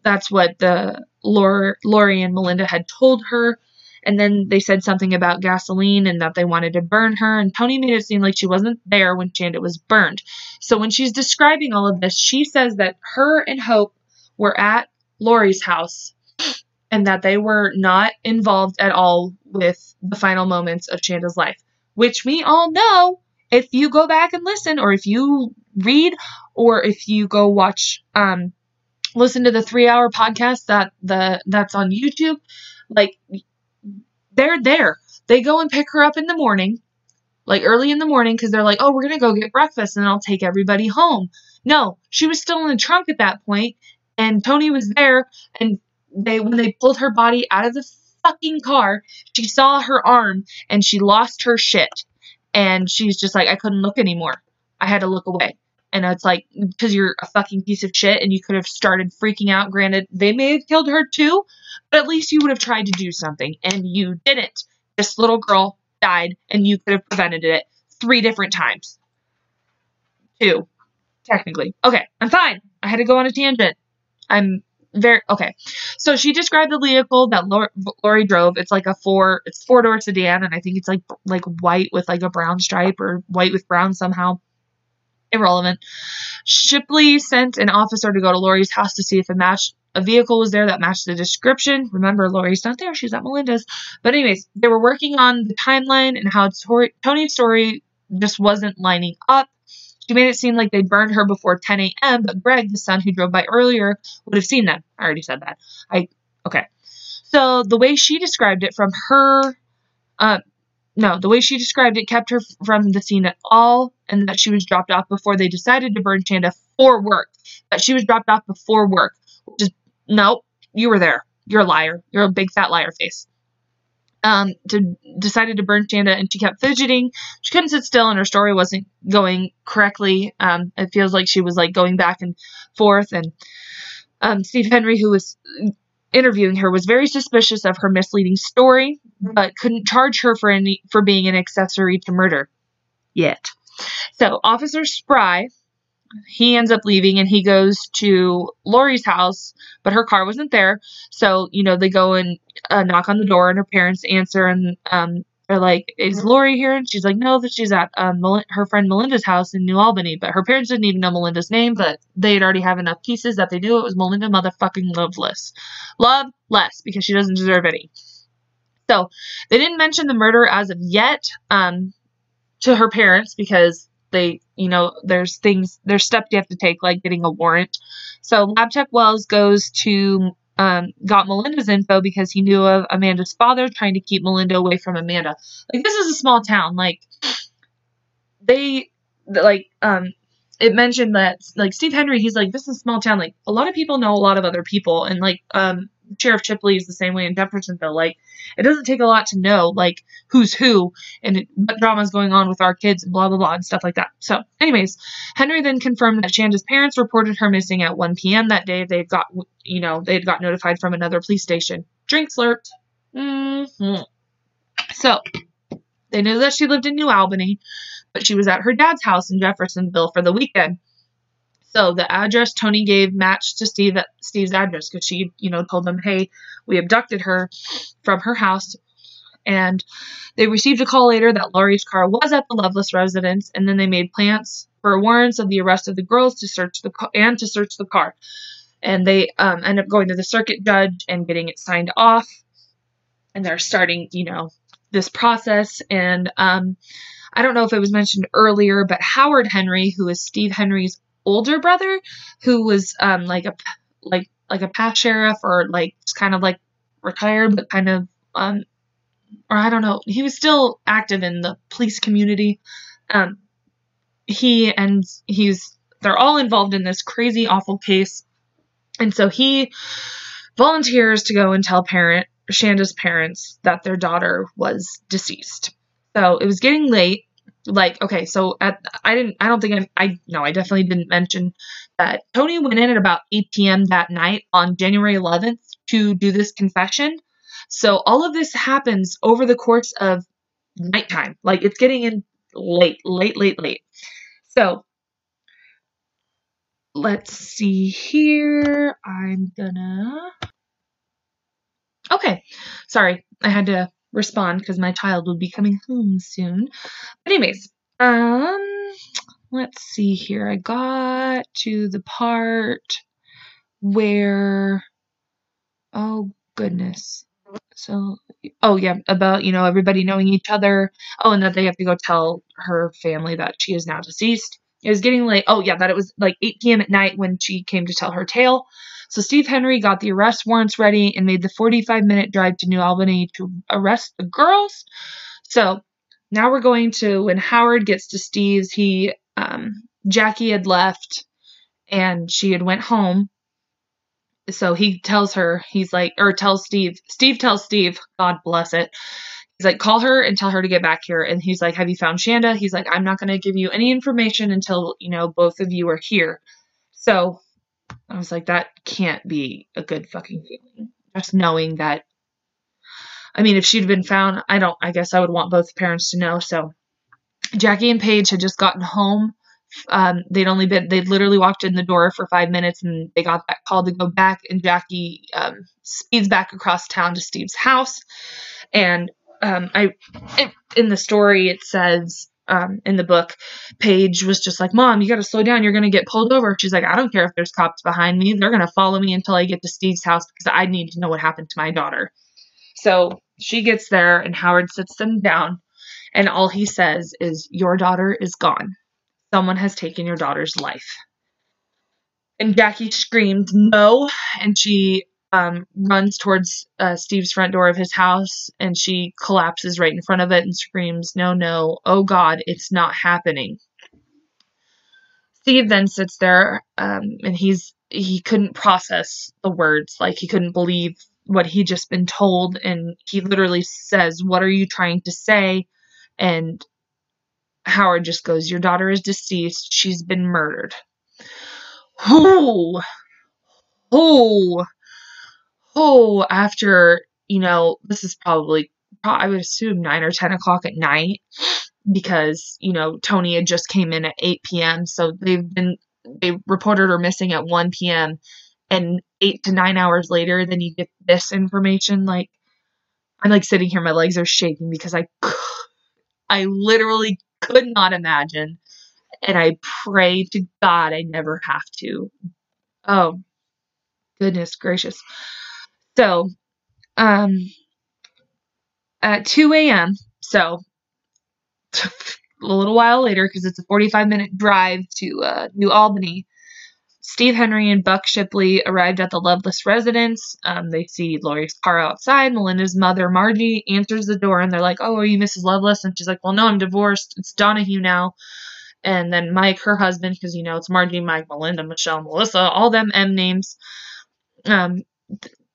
that's what the Lori and Melinda had told her. And then they said something about gasoline and that they wanted to burn her. And Toni made it seem like she wasn't there when Shanda was burned. So when she's describing all of this, she says that her and Hope were at Lori's house and that they were not involved at all with the final moments of Shanda's life, which we all know if you go back and listen, or if you read, or if you go watch, listen to the 3-hour podcast that's on YouTube, like, they're there. They go and pick her up in the morning, like early in the morning, because they're like, oh, we're going to go get breakfast and I'll take everybody home. No, she was still in the trunk at that point, and Toni was there, and when they pulled her body out of the fucking car, she saw her arm and she lost her shit. And she's just like, I couldn't look anymore. I had to look away. And it's like, because you're a fucking piece of shit and you could have started freaking out. Granted, they may have killed her too, but at least you would have tried to do something, and you didn't. This little girl died, and you could have prevented it 3 different times. 2, technically. Okay, I'm fine. I had to go on a tangent. Okay. So she described the vehicle that Lori drove. It's like it's 4-door sedan, and I think it's like white with like a brown stripe, or white with brown somehow. Irrelevant. Shipley sent an officer to go to Lori's house to see if a vehicle was there that matched the description. Remember, Lori's not there. She's at Melinda's. But anyways, they were working on the timeline and how Toni's story just wasn't lining up. She made it seem like they burned her before 10 a.m., but Greg, the son who drove by earlier, would have seen them. I already said that. Okay. So the way she described it the way she described it kept her from the scene at all, and that she was dropped off before they decided to burn Shanda for work. That she was dropped off before work. Just, nope, you were there. You're a liar. You're a big fat liar face. Decided to burn Shanda, and she kept fidgeting. She couldn't sit still, and her story wasn't going correctly. It feels like she was like going back and forth, and Steve Henry, who was interviewing her, was very suspicious of her misleading story, but couldn't charge her for being an accessory to murder yet. So Officer Spry, he ends up leaving, and he goes to Lori's house, but her car wasn't there. So, they go and knock on the door, and her parents answer, and they're like, is Lori here? And she's like, no, that she's at her friend Melinda's house in New Albany. But her parents didn't even know Melinda's name, but they'd already have enough pieces that they knew it was Melinda motherfucking Loveless. Loveless, because she doesn't deserve any. So they didn't mention the murder as of yet to her parents, because they, there's steps you have to take, like getting a warrant. So Lab Tech Wells got Melinda's info because he knew of Amanda's father trying to keep Melinda away from Amanda. Like, this is a small town. Like, it mentioned that, like, Steve Henry, he's like, this is a small town. Like, a lot of people know a lot of other people. And like, Sheriff Shipley is the same way in Jeffersonville. Like, it doesn't take a lot to know, like, who's who and what drama is going on with our kids and blah, blah, blah, and stuff like that. So, anyways, Henry then confirmed that Shanda's parents reported her missing at 1 p.m. that day. They'd got notified from another police station. Drink slurped. Mm-hmm. So, they knew that she lived in New Albany, but she was at her dad's house in Jeffersonville for the weekend. So the address Toni gave matched to Steve's address, because she, told them, hey, we abducted her from her house. And they received a call later that Lori's car was at the Loveless residence, and then they made plans for warrants of the arrest of the girls to search the car. And they end up going to the circuit judge and getting it signed off. And they're starting, this process. And I don't know if it was mentioned earlier, but Howard Henry, who is Steve Henry's older brother, who was like a past sheriff, or like kind of like retired, but kind of or I don't know, he was still active in the police community. They're all involved in this crazy awful case, and so he volunteers to go and tell Shanda's parents that their daughter was deceased. So it was getting late. like, okay, so I definitely didn't mention that Toni went in at about 8 p.m. that night on January 11th to do this confession. So all of this happens over the course of nighttime. Like, it's getting in late. So let's see here. Okay. Sorry. I had to respond because my child would be coming home soon. But anyways, let's see here. I got to the part where, oh goodness. So, oh yeah, about, you know, everybody knowing each other. Oh, and that they have to go tell her family that she is now deceased. It was getting late. Oh yeah, that it was like 8 p.m. at night when she came to tell her tale. So Steve Henry got the arrest warrants ready and made the 45-minute drive to New Albany to arrest the girls. So now we're going to when Howard gets to Steve's. He, Jackie had left and she had went home. So he tells her, Steve tells Steve, God bless it. He's like, call her and tell her to get back here. And he's like, have you found Shanda? He's like, I'm not going to give you any information until, you know, both of you are here. So I was like, that can't be a good fucking feeling. Just knowing that, I mean, if she'd been found, I guess I would want both parents to know. So Jackie and Paige had just gotten home. They'd literally walked in the door for 5 minutes and they got that call to go back, and Jackie speeds back across town to Steve's house. And in the story, it says, in the book, Paige was just like, Mom, you got to slow down. You're going to get pulled over. She's like, I don't care if there's cops behind me. They're going to follow me until I get to Steve's house because I need to know what happened to my daughter. So she gets there and Howard sits them down. And all he says is, your daughter is gone. Someone has taken your daughter's life. And Jackie screamed, no. And she runs towards Steve's front door of his house, and she collapses right in front of it and screams, no, oh God, it's not happening. Steve then sits there and he couldn't process the words. Like, he couldn't believe what he'd just been told. And he literally says, what are you trying to say? And Howard just goes, your daughter is deceased. She's been murdered. Oh, after, you know, this is probably, I would assume 9 or 10 o'clock at night, because, you know, Toni had just came in at 8 p.m. So they reported her missing at 1 p.m. and 8 to 9 hours later, then you get this information. Like, I'm like sitting here, my legs are shaking because I literally could not imagine, and I pray to God I never have to. Oh, goodness gracious. So, at 2 a.m., so a little while later, because it's a 45-minute drive to New Albany, Steve Henry and Buck Shipley arrived at the Loveless residence. They see Lori's car outside. Melinda's mother, Margie, answers the door, and they're like, oh, are you Mrs. Loveless? And she's like, well, no, I'm divorced. It's Donahue now. And then Mike, her husband, because, you know, it's Margie, Mike, Melinda, Michelle, Melissa, all them M names.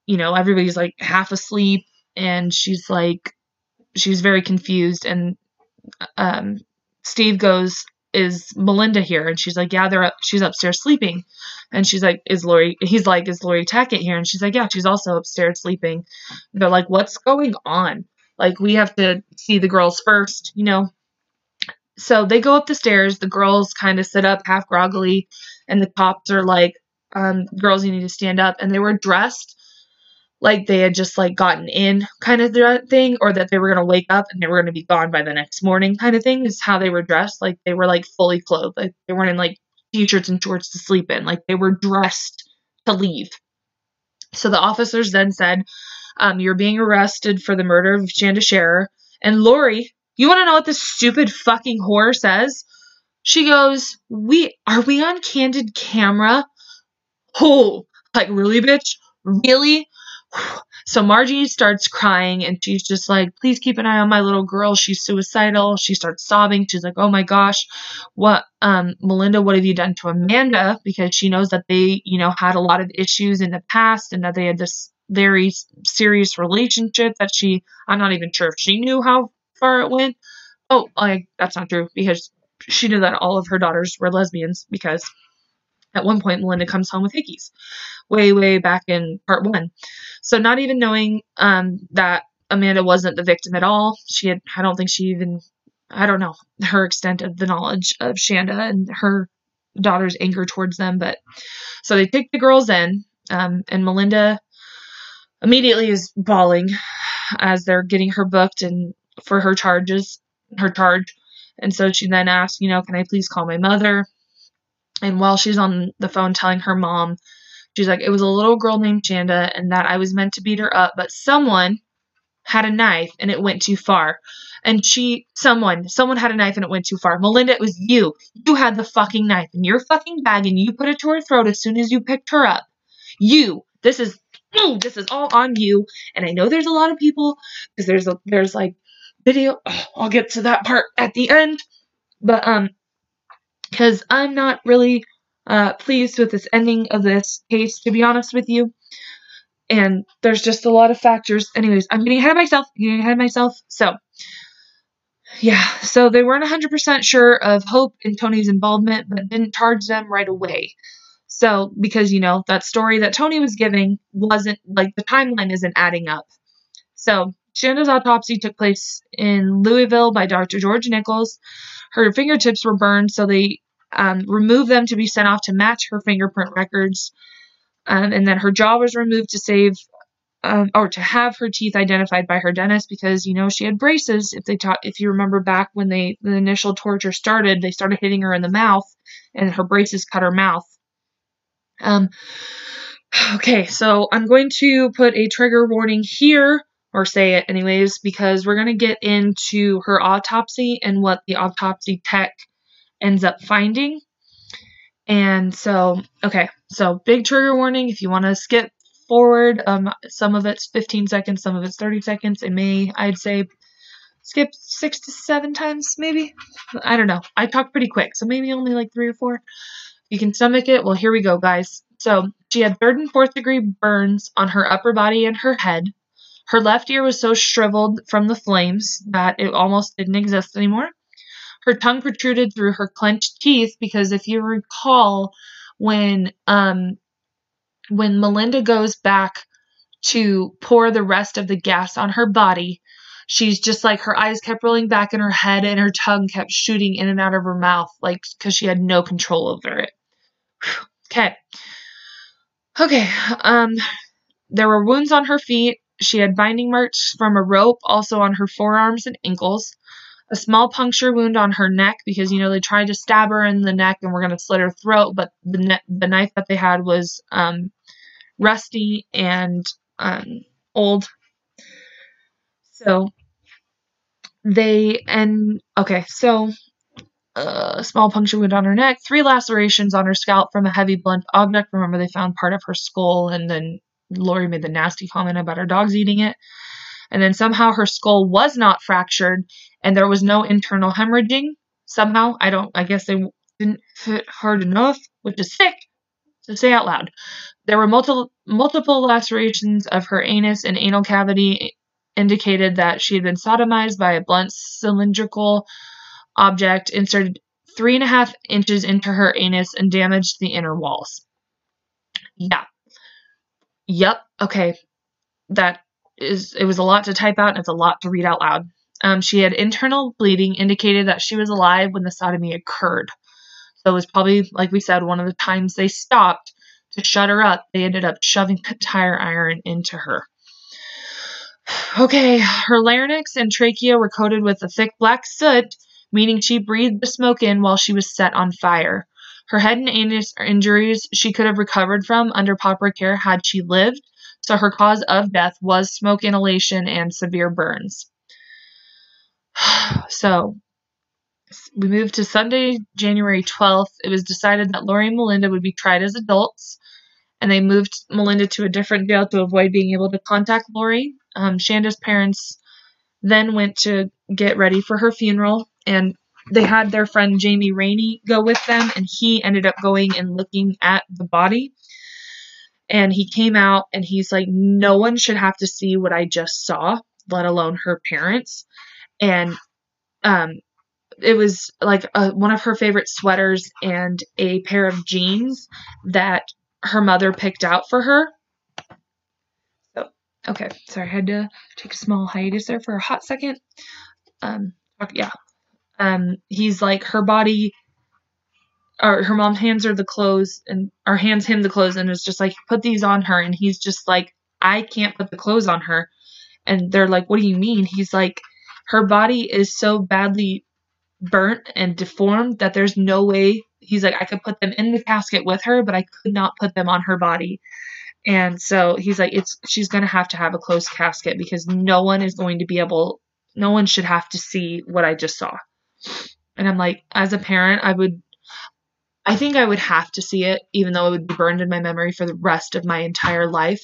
You know, everybody's like half asleep, and she's like, she's very confused. And Steve goes, is Melinda here? And she's like, yeah, she's upstairs sleeping. And she's like, is Lori Tackett here? And she's like, yeah, she's also upstairs sleeping. And they're like, what's going on? Like, we have to see the girls first, you know? So they go up the stairs. The girls kind of sit up half groggily, and the cops are like, girls, you need to stand up. And they were dressed like they had just like gotten in kind of thing, or that they were going to wake up and they were going to be gone by the next morning kind of thing is how they were dressed. Like, they were like fully clothed. Like, they weren't in like t-shirts and shorts to sleep in. Like, they were dressed to leave. So the officers then said, you're being arrested for the murder of Shanda Sharer. And Lori, you want to know what this stupid fucking whore says? She goes, are we on candid camera? Oh, like, really, bitch? Really? So Margie starts crying, and she's just like, please keep an eye on my little girl. She's suicidal. She starts sobbing. She's like, oh my gosh, what, Melinda, what have you done to Amanda? Because she knows that they, you know, had a lot of issues in the past, and that they had this very serious relationship that I'm not even sure if she knew how far it went, That's not true, because she knew that all of her daughters were lesbians, because at one point Melinda comes home with hickeys way back in part one. So not even knowing that Amanda wasn't the victim at all, I don't know her extent of the knowledge of Shanda and her daughter's anger towards them. But so they pick the girls in, and Melinda immediately is bawling as they're getting her booked and for her charge. And so she then asks, can I please call my mother? And while she's on the phone telling her mom, she's like, it was a little girl named Shanda and that I was meant to beat her up, but someone had a knife and it went too far. And someone had a knife and it went too far. Melinda, it was you. You had the fucking knife in your fucking bag and you put it to her throat as soon as you picked her up. This is all on you. And I know there's a lot of people, because there's like video. I'll get to that part at the end. But, because I'm not really pleased with this ending of this case, to be honest with you. And there's just a lot of factors. Anyways, I'm getting ahead of myself. So, yeah. So they weren't 100% sure of Hope and Tony's involvement, but didn't charge them right away. So, because, that story that Tony was giving wasn't, the timeline isn't adding up. So, Shanda's autopsy took place in Louisville by Dr. George Nichols. Her fingertips were burned, so they removed them to be sent off to match her fingerprint records. And then her jaw was removed to save, or to have her teeth identified by her dentist, because, she had braces. If you remember back when the initial torture started, they started hitting her in the mouth and her braces cut her mouth. Okay, so I'm going to put a trigger warning here, or say it anyways, because we're going to get into her autopsy and what the autopsy tech ends up finding. And so, okay, so big trigger warning. If you want to skip forward, some of it's 15 seconds, some of it's 30 seconds. I'd say skip 6 to 7 times, maybe. I don't know. I talk pretty quick, so maybe only 3 or 4. You can stomach it. Well, here we go, guys. So she had 3rd and 4th degree burns on her upper body and her head. Her left ear was so shriveled from the flames that it almost didn't exist anymore. Her tongue protruded through her clenched teeth, because if you recall, when Melinda goes back to pour the rest of the gas on her body, she's just her eyes kept rolling back in her head and her tongue kept shooting in and out of her mouth, because she had no control over it. Okay. There were wounds on her feet. She had binding marks from a rope also on her forearms and ankles. A small puncture wound on her neck, because, they tried to stab her in the neck and were going to slit her throat, but the knife that they had was rusty and old. So small puncture wound on her neck, 3 lacerations on her scalp from a heavy blunt object. Remember, they found part of her skull, and then Lori made the nasty comment about her dogs eating it. And then somehow her skull was not fractured, and there was no internal hemorrhaging. Somehow, I guess they didn't hit hard enough, which is sick to say out loud. There were multiple lacerations of her anus and anal cavity, indicated that she had been sodomized by a blunt cylindrical object inserted 3.5 inches into her anus and damaged the inner walls. Yeah. Yep. Okay. It was a lot to type out, and it's a lot to read out loud. She had internal bleeding, indicated that she was alive when the sodomy occurred. So it was probably, like we said, one of the times they stopped to shut her up. They ended up shoving a tire iron into her. Okay, her larynx and trachea were coated with a thick black soot, meaning she breathed the smoke in while she was set on fire. Her head and anus injuries she could have recovered from under proper care had she lived, so her cause of death was smoke inhalation and severe burns. So, we moved to Sunday, January 12th. It was decided that Lori and Melinda would be tried as adults, and they moved Melinda to a different jail to avoid being able to contact Lori. Shanda's parents then went to get ready for her funeral, and they had their friend Jamie Rainey go with them, and he ended up going and looking at the body. And he came out, and he's like, no one should have to see what I just saw, let alone her parents. And It was like one of her favorite sweaters and a pair of jeans that her mother picked out for her. So, okay. Sorry, I had to take a small hiatus there for a hot second. Yeah. He's like, her body, or her mom hands her the clothes, and or hands him the clothes, and it's just like, put these on her. And he's just like, I can't put the clothes on her. And they're like, what do you mean? He's like, her body is so badly burnt and deformed that there's no way. He's like, I could put them in the casket with her, but I could not put them on her body. And so he's like, she's going to have a closed casket because no one is going to be able, no one should have to see what I just saw. And I'm like, as a parent, I think I would have to see it, even though it would be burned in my memory for the rest of my entire life.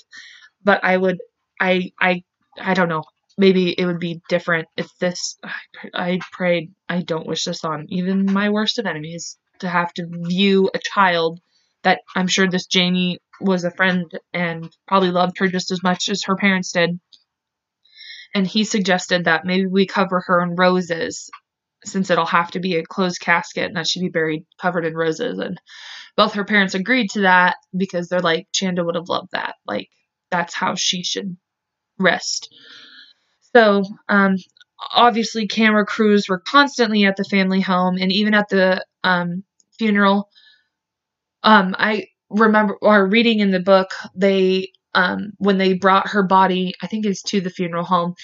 But I don't know. Maybe it would be different if this, I prayed, I don't wish this on even my worst of enemies, to have to view a child that I'm sure this Jamie was a friend and probably loved her just as much as her parents did. And he suggested that maybe we cover her in roses, since it'll have to be a closed casket and that she'd be buried covered in roses. And both her parents agreed to that because they're like, Shanda would have loved that. Like, that's how she should rest. So, obviously camera crews were constantly at the family home, and even at the funeral. I remember, or reading in the book, they, when they brought her body, I think it's to the funeral home,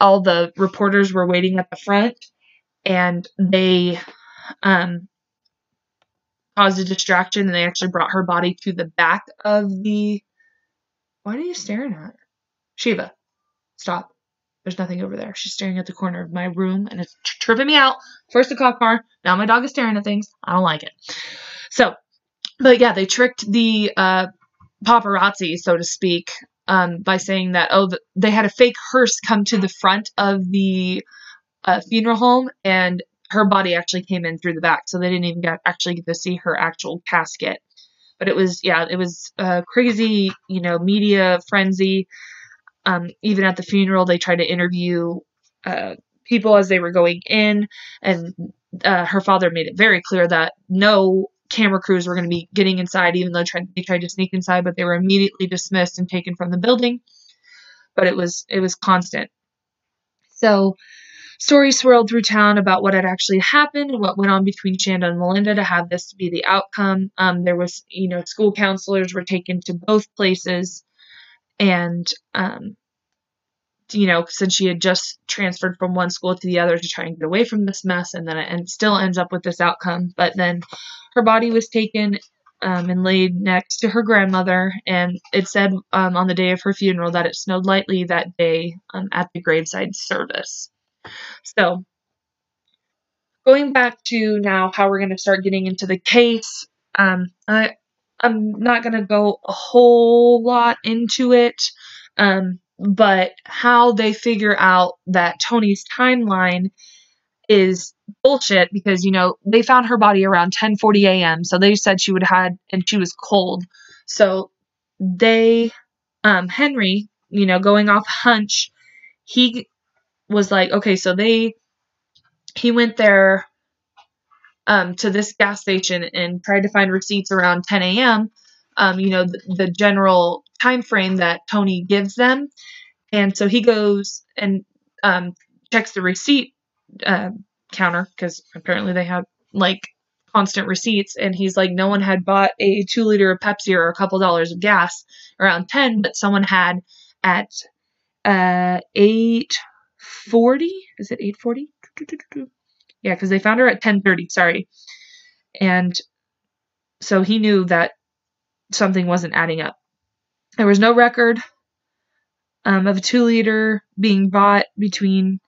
all the reporters were waiting at the front, and they caused a distraction, and they actually brought her body to the back of the, what are you staring at? Shiva. Stop. There's nothing over there. She's staring at the corner of my room, and it's tripping me out. First the cop car. Now my dog is staring at things. I don't like it. So, but yeah, they tricked the paparazzi, so to speak, by saying that, they had a fake hearse come to the front of the funeral home, and her body actually came in through the back. So they didn't even get to see her actual casket. But it was a crazy, media frenzy. Even at the funeral, they tried to interview people as they were going in, and her father made it very clear that no camera crews were going to be getting inside, even though they tried to sneak inside, but they were immediately dismissed and taken from the building. But it was constant. So stories swirled through town about what had actually happened and what went on between Shanda and Melinda to have this be the outcome. There was, school counselors were taken to both places. And, since she had just transferred from one school to the other to try and get away from this mess, and then it still ends up with this outcome. But then her body was taken and laid next to her grandmother. And it said on the day of her funeral that it snowed lightly that day at the graveside service. So going back to now how we're going to start getting into the case, I'm not going to go a whole lot into it, but how they figure out that Toni's timeline is bullshit, because, they found her body around 10:40 a.m., so they said she would had, and she was cold. So they, Henry, going off hunch, he was like, okay, so he went there to this gas station and tried to find receipts around 10 a.m., the general time frame that Toni gives them. And so he goes and checks the receipt counter, because apparently they have, constant receipts. And he's like, no one had bought a 2-liter of Pepsi or a couple dollars of gas around 10, but someone had at 8:40. Is it 8:40? Yeah, because they found her at 10:30, sorry. And so he knew that something wasn't adding up. There was no record of a 2-liter being bought between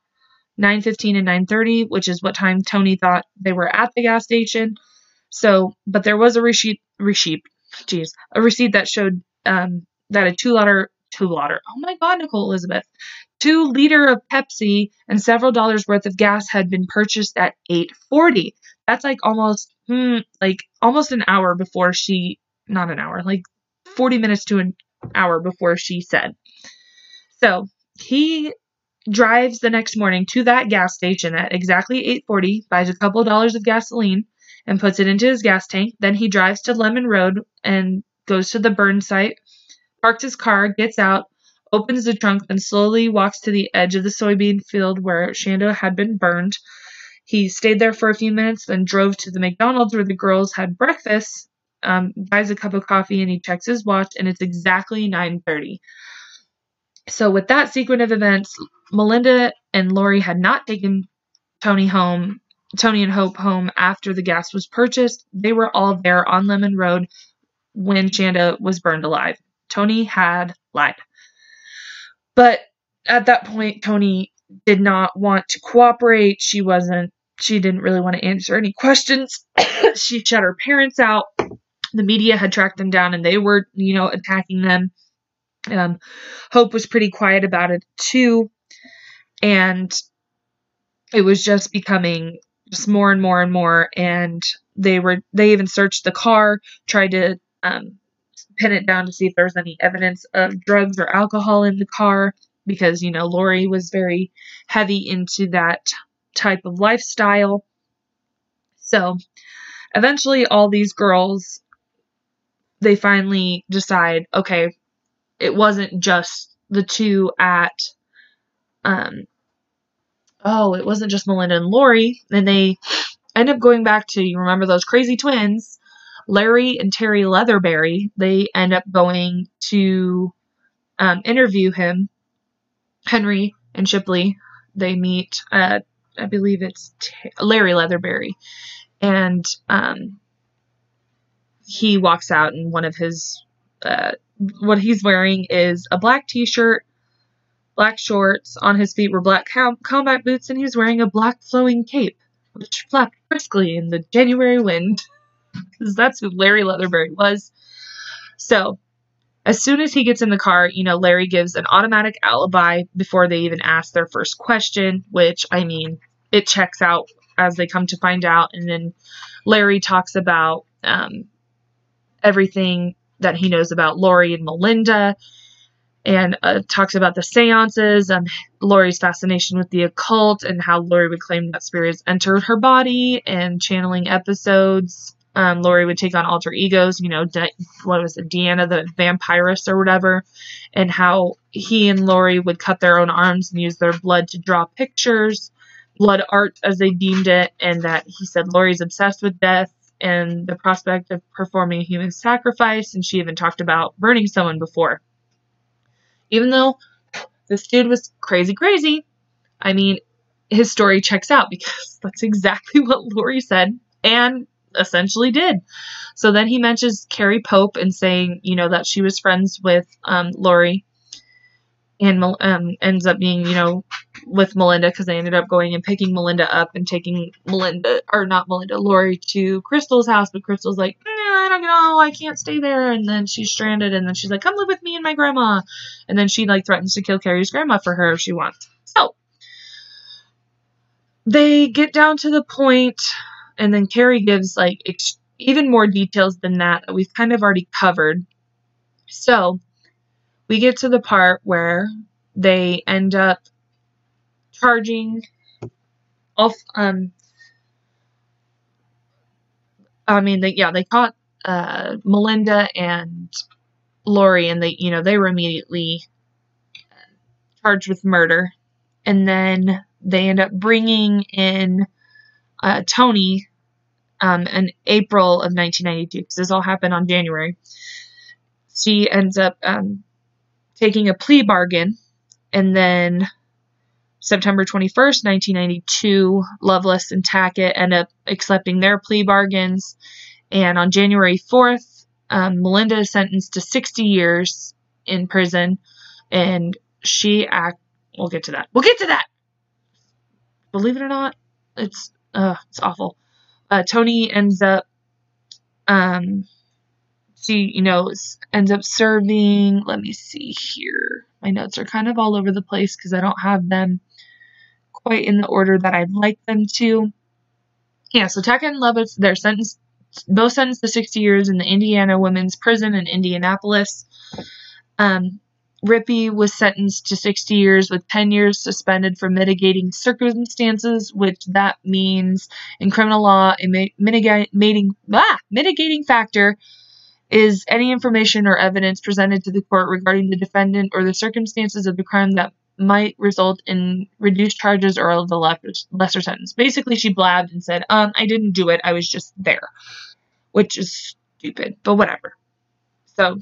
9:15 and 9:30, which is what time Toni thought they were at the gas station. So, but there was a receipt that showed that a 2-liter, oh my God, Nicole Elizabeth, 2-liter of Pepsi and several dollars worth of gas had been purchased at 8:40. That's almost an hour before she, not an hour, 40 minutes to an hour before she said. So he drives the next morning to that gas station at exactly 8:40, buys a couple dollars of gasoline, and puts it into his gas tank. Then he drives to Lemon Road and goes to the burn site, parks his car, gets out, opens the trunk, and slowly walks to the edge of the soybean field where Shanda had been burned. He stayed there for a few minutes, then drove to the McDonald's where the girls had breakfast, buys a cup of coffee, and he checks his watch, and it's exactly 9:30. So with that sequence of events, Melinda and Lori had not taken Toni and Hope home after the gas was purchased. They were all there on Lemon Road when Shanda was burned alive. Toni had lied. But at that point, Toni did not want to cooperate. She didn't really want to answer any questions. She shut her parents out. The media had tracked them down and they were, attacking them. Hope was pretty quiet about it too. And it was just becoming just more and more and more. And they even searched the car, tried to, pin it down to see if there was any evidence of drugs or alcohol in the car, because, Lori was very heavy into that type of lifestyle. So eventually all these girls, they finally decide, okay, it wasn't just the two at, it wasn't just Melinda and Lori. And they end up going back to, you remember those crazy twins, Larry and Terry Leatherbury. They end up going to interview him. Henry and Shipley, they meet, I believe it's Larry Leatherbury. And he walks out, and one of his, what he's wearing is a black t-shirt, black shorts. On his feet were black combat boots, and he was wearing a black flowing cape, which flapped briskly in the January wind. Because that's who Larry Leatherbury was. So, as soon as he gets in the car, Larry gives an automatic alibi before they even ask their first question, which, it checks out as they come to find out. And then Larry talks about everything that he knows about Lori and Melinda, and talks about the seances and Lori's fascination with the occult, and how Lori would claim that spirits entered her body, and channeling episodes. Lori would take on alter egos, Deanna the vampirist or whatever, and how he and Lori would cut their own arms and use their blood to draw pictures, blood art as they deemed it, and that he said Lori's obsessed with death and the prospect of performing a human sacrifice, and she even talked about burning someone before. Even though this dude was crazy, his story checks out, because that's exactly what Lori said, and essentially did. So then he mentions Carrie Pope and saying, that she was friends with Lori, and ends up being, with Melinda, because they ended up going and picking Melinda up and taking Lori to Crystal's house. But Crystal's like, I don't know, I can't stay there. And then she's stranded, and then she's like, come live with me and my grandma. And then she threatens to kill Carrie's grandma for her if she wants. So they get down to the point. And then Carrie gives even more details than that we've kind of already covered. So we get to the part where they end up charging off. They caught Melinda and Lori, and they were immediately charged with murder. And then they end up bringing in Toni in April of 1992, because this all happened on January. She ends up taking a plea bargain, and then September 21st, 1992, Loveless and Tackett end up accepting their plea bargains, and on January 4th, Melinda is sentenced to 60 years in prison, and we'll get to that. Believe it or not, it's awful. Toni ends up, ends up serving, let me see here. My notes are kind of all over the place because I don't have them quite in the order that I'd like them to. Yeah, so Tackett and Lovitz, they're sentenced to 60 years in the Indiana Women's Prison in Indianapolis. Rippey was sentenced to 60 years with 10 years suspended for mitigating circumstances, which that means in criminal law, a mitigating factor is any information or evidence presented to the court regarding the defendant or the circumstances of the crime that might result in reduced charges or of a lesser sentence. Basically, she blabbed and said, I didn't do it. I was just there, which is stupid, but whatever. So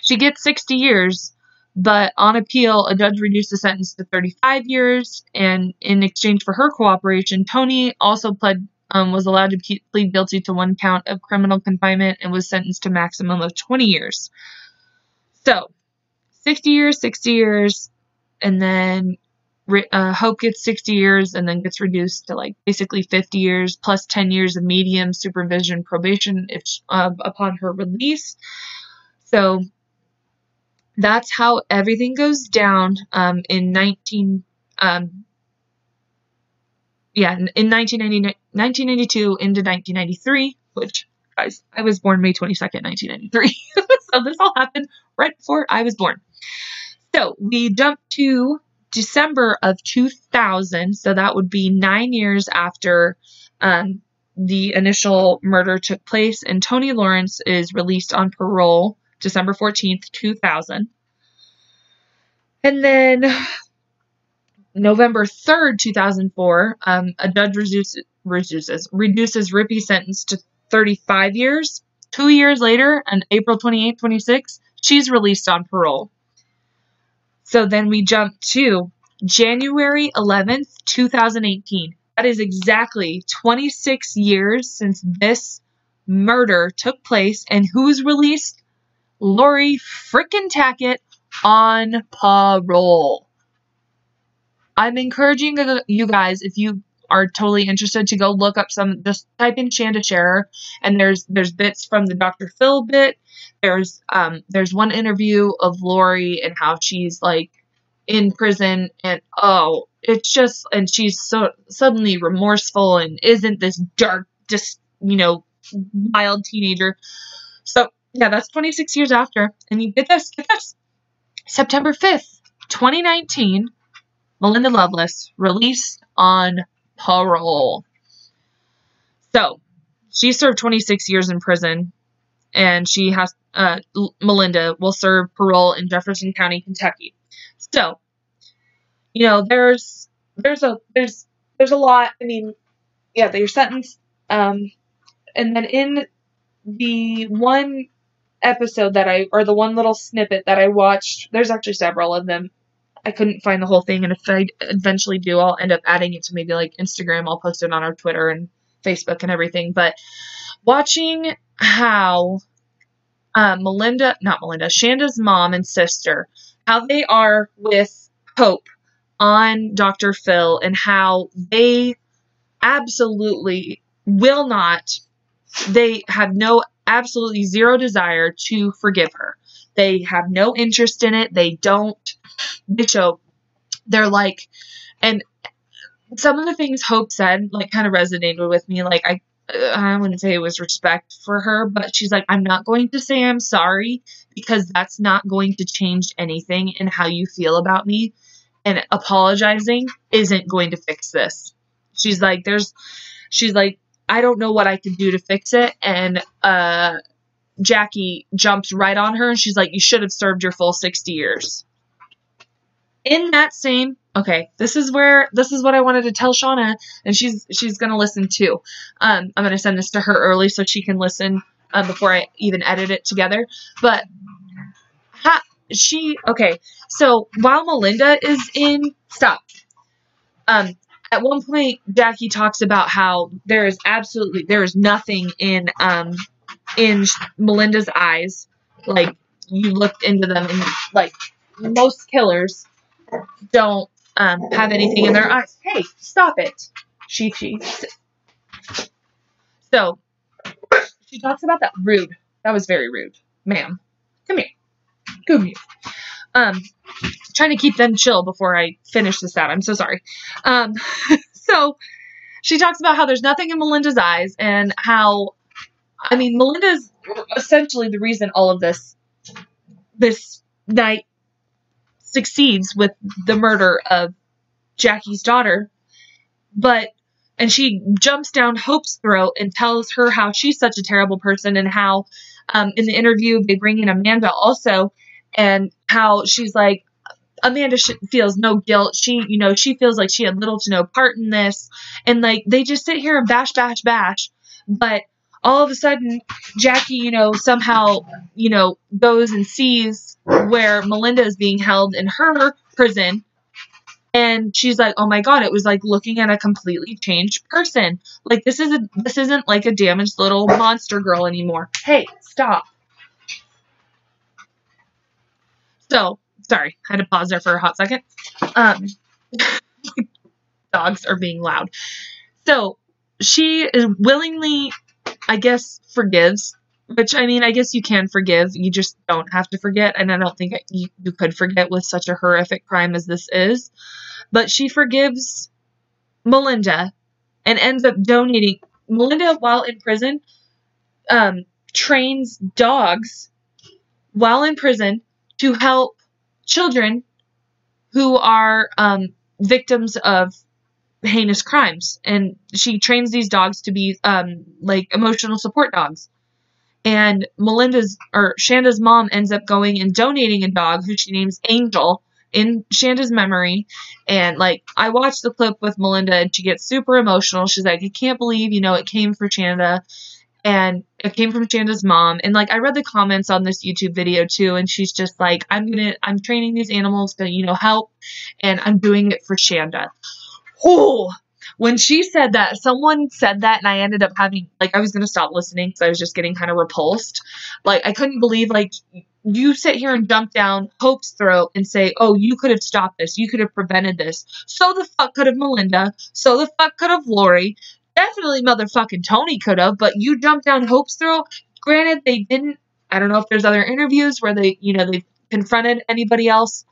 she gets 60 years, but on appeal, a judge reduced the sentence to 35 years, and in exchange for her cooperation, Toni also was allowed to plead guilty to one count of criminal confinement and was sentenced to a maximum of 20 years. So, 60 years, 60 years, and then Hope gets 60 years and then gets reduced to basically 50 years plus 10 years of medium supervision probation upon her release. So that's how everything goes down in 1992 into 1993, which, guys, I was born May 22nd, 1993. So this all happened right before I was born. So we jumped to December of 2000. So that would be 9 years after the initial murder took place. And Toni Lawrence is released on parole December 14th, 2000. And then November 3rd, 2004, a judge reduces Rippey's sentence to 35 years. 2 years later, on April 28th, 26th, she's released on parole. So then we jump to January 11th, 2018. That is exactly 26 years since this murder took place. And who's released? Lori frickin' Tackett on parole. I'm encouraging you guys, if you are totally interested, to go look up just type in Shanda Sharer, and there's bits from the Dr. Phil bit. There's one interview of Lori and how she's in prison, and and she's so suddenly remorseful and isn't this dark, just, wild teenager. So yeah, that's 26 years after. And you get this. September 5th, 2019, Melinda Loveless released on parole. So she served 26 years in prison, and she has Melinda will serve parole in Jefferson County, Kentucky. So, there's a lot. I mean, yeah, they're sentenced. And then in the one episode the one little snippet that I watched, there's actually several of them. I couldn't find the whole thing, and if I eventually do, I'll end up adding it to maybe Instagram. I'll post it on our Twitter and Facebook and everything. But watching how Shanda's mom and sister, how they are with Hope on Dr. Phil, and how they absolutely absolutely zero desire to forgive her. They have no interest in it. And some of the things Hope said, kind of resonated with me. I wouldn't say it was respect for her, but she's I'm not going to say I'm sorry, because that's not going to change anything in how you feel about me. And apologizing isn't going to fix this. She's like, I don't know what I could do to fix it. And, Jackie jumps right on her, and she's like, you should have served your full 60 years. In that same, okay, this is what I wanted to tell Shauna, and she's going to listen too. I'm going to send this to her early so she can listen before I even edit it together. But so while Melinda is in, stop. At one point, Jackie talks about how there is nothing in Melinda's eyes. You looked into them, and most killers don't have anything in their eyes. Hey, stop it. She. So she talks about that. Rude. That was very rude. Ma'am, come here. Trying to keep them chill before I finish this out. I'm so sorry. So she talks about how there's nothing in Melinda's eyes, and how, Melinda's essentially the reason all of this night succeeds with the murder of Jackie's daughter. And she jumps down Hope's throat and tells her how she's such a terrible person, and how in the interview they bring in Amanda also, and how she's like, Amanda feels no guilt. She feels like she had little to no part in this. And like, they just sit here and bash, bash, bash. But all of a sudden, Jackie, somehow, goes and sees where Melinda is being held in her prison. And she's like, oh my God, it was like looking at a completely changed person. Like, this isn't like a damaged little monster girl anymore. Hey, stop. So, sorry, I had to pause there for a hot second. Dogs are being loud. So she is willingly, I guess, forgives, which, I mean, I guess you can forgive. You just don't have to forget. And I don't think you could forget with such a horrific crime as this is. But she forgives Melinda and ends up donating. Melinda, while in prison, trains dogs while in prison to help children who are victims of heinous crimes. And she trains these dogs to be like emotional support dogs. And Shanda's mom ends up going and donating a dog who she names Angel in Shanda's memory. And like, I watched the clip with Melinda and she gets super emotional. She's like, I can't believe, it came from Shanda, and it came from Shanda's mom. And like, I read the comments on this YouTube video too. And she's just like, I'm training these animals to, help. And I'm doing it for Shanda. Ooh. When she said that, someone said that, and I ended up having, I was going to stop listening because I was just getting kind of repulsed. I couldn't believe, you sit here and jump down Hope's throat and say, oh, you could have stopped this. You could have prevented this. So the fuck could have Melinda. So the fuck could have Lori. Definitely motherfucking Toni could have, but you jumped down Hope's throat. Granted, they didn't. I don't know if there's other interviews where they, they confronted anybody else.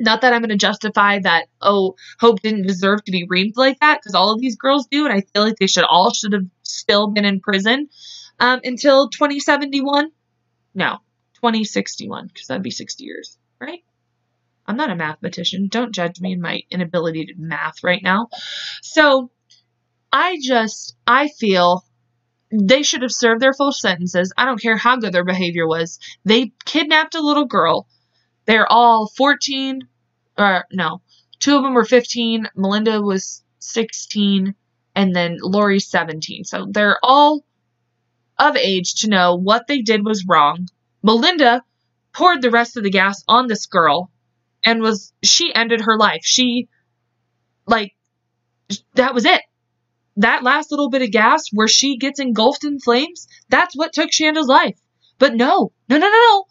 Not that I'm going to justify that, oh, Hope didn't deserve to be reamed like that, because all of these girls do, and I feel like they should have still been in prison until 2071. No, 2061, because that'd be 60 years, right? I'm not a mathematician. Don't judge me in my inability to math right now. So I feel they should have served their full sentences. I don't care how good their behavior was. They kidnapped a little girl. They're all 14, or no, two of them were 15, Melinda was 16, and then Lori 17. So they're all of age to know what they did was wrong. Melinda poured the rest of the gas on this girl, and she ended her life. That was it. That last little bit of gas where she gets engulfed in flames, that's what took Shanda's life. But no.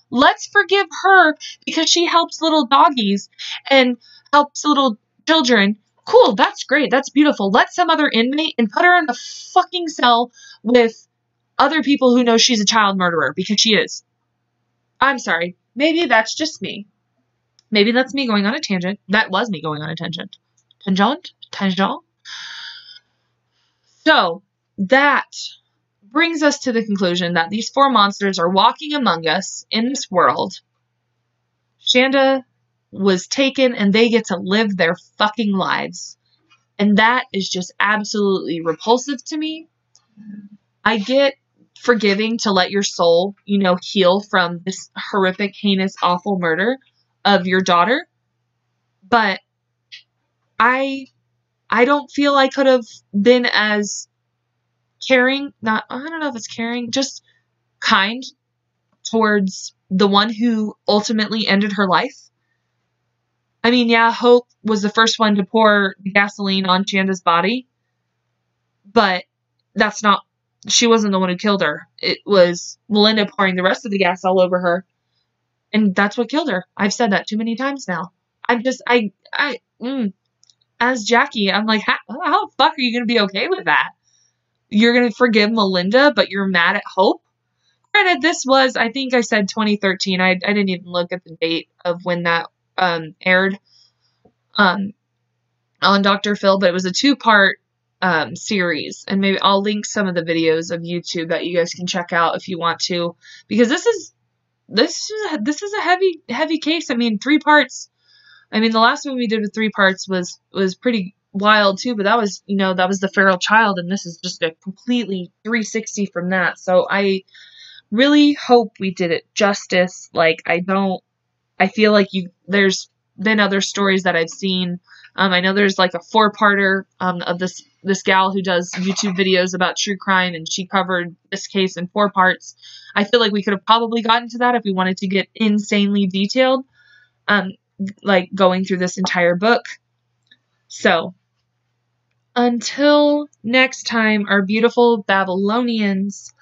Let's forgive her because she helps little doggies and helps little children. Cool, that's great. That's beautiful. Let some other inmate and put her in a fucking cell with other people who know she's a child murderer, because she is. I'm sorry. Maybe that's just me. Maybe that's me going on a tangent. That was me going on a tangent. Tangent? So, that brings us to the conclusion that these four monsters are walking among us in this world. Shanda was taken, and they get to live their fucking lives. And that is just absolutely repulsive to me. I get forgiving to let your soul, heal from this horrific, heinous, awful murder of your daughter. But I don't feel I could have been as caring, I don't know if it's caring, just kind towards the one who ultimately ended her life. I mean, yeah, Hope was the first one to pour gasoline on Shanda's body, but she wasn't the one who killed her. It was Melinda pouring the rest of the gas all over her, and that's what killed her. I've said that too many times now. As Jackie, I'm like, how the fuck are you going to be okay with that? You're going to forgive Melinda, but you're mad at Hope? Granted, this was, I think I said 2013. I didn't even look at the date of when that aired on Dr. Phil, but it was a two-part series. And maybe I'll link some of the videos of YouTube that you guys can check out if you want to. Because this is a heavy, heavy case. I mean, three parts I mean, the last movie we did with three parts was pretty wild too, but that was, you know, that was the feral child, and this is just a completely 360 from that. So I really hope we did it justice. Like, I feel like there's been other stories that I've seen. I know there's like a 4-parter of this gal who does YouTube videos about true crime, and she covered this case in 4 parts. I feel like we could have probably gotten to that if we wanted to get insanely detailed, like going through this entire book. So until next time, our beautiful Babylonians,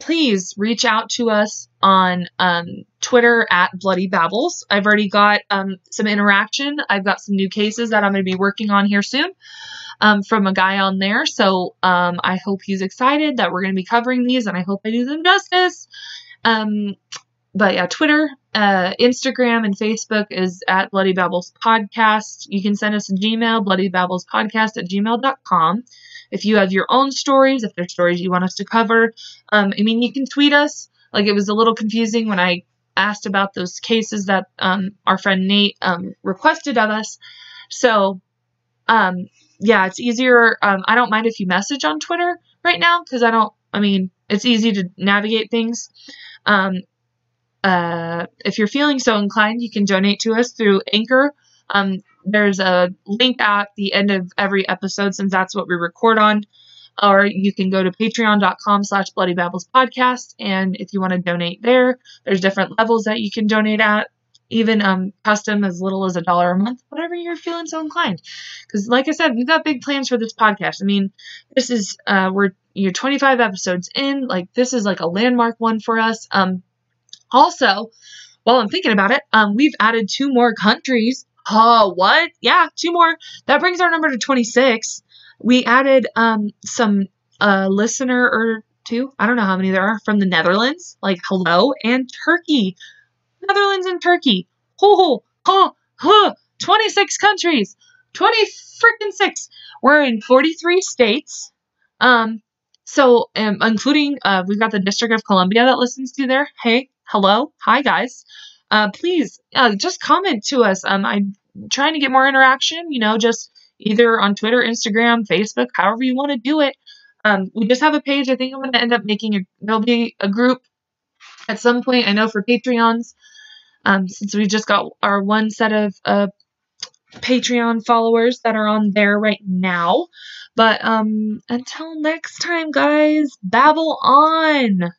please reach out to us on Twitter at Bloody Babbles. I've already got some interaction. I've got some new cases that I'm going to be working on here soon from a guy on there. So I hope he's excited that we're going to be covering these, and I hope I do them justice. But yeah, Twitter, Instagram, and Facebook is at Bloody Babbles Podcast. You can send us a Gmail, bloodybabblespodcast@gmail.com. If you have your own stories, if there's stories you want us to cover, I mean, you can tweet us. Like, it was a little confusing when I asked about those cases that our friend Nate requested of us. So, yeah, it's easier. I don't mind if you message on Twitter right now, because it's easy to navigate things. If you're feeling so inclined, you can donate to us through Anchor. There's a link at the end of every episode, since that's what we record on. Or you can go to patreon.com/bloodybabbles podcast. And if you want to donate there, there's different levels that you can donate at, even custom as little as $1 a month, whatever you're feeling so inclined. Because like I said, we've got big plans for this podcast. I mean, this is, you're 25 episodes in. Like, this is like a landmark one for us. Also, while I'm thinking about it, we've added 2 more countries. Oh, what? Yeah, 2 more. That brings our number to 26. We added some listener or 2. I don't know how many there are from the Netherlands. Like, hello, and Turkey. Netherlands and Turkey. Ho, ho, ho, 26 countries. 26. We're in 43 states. So, including, we've got the District of Columbia that listens to there. Hey, hello. Hi, guys. Please, just comment to us. I'm trying to get more interaction, just either on Twitter, Instagram, Facebook, however you want to do it. We just have a page. I think I'm going to end up there'll be a group at some point. I know for Patreons, since we just got our one set of, Patreon followers that are on there right now. But, until next time, guys, babble on.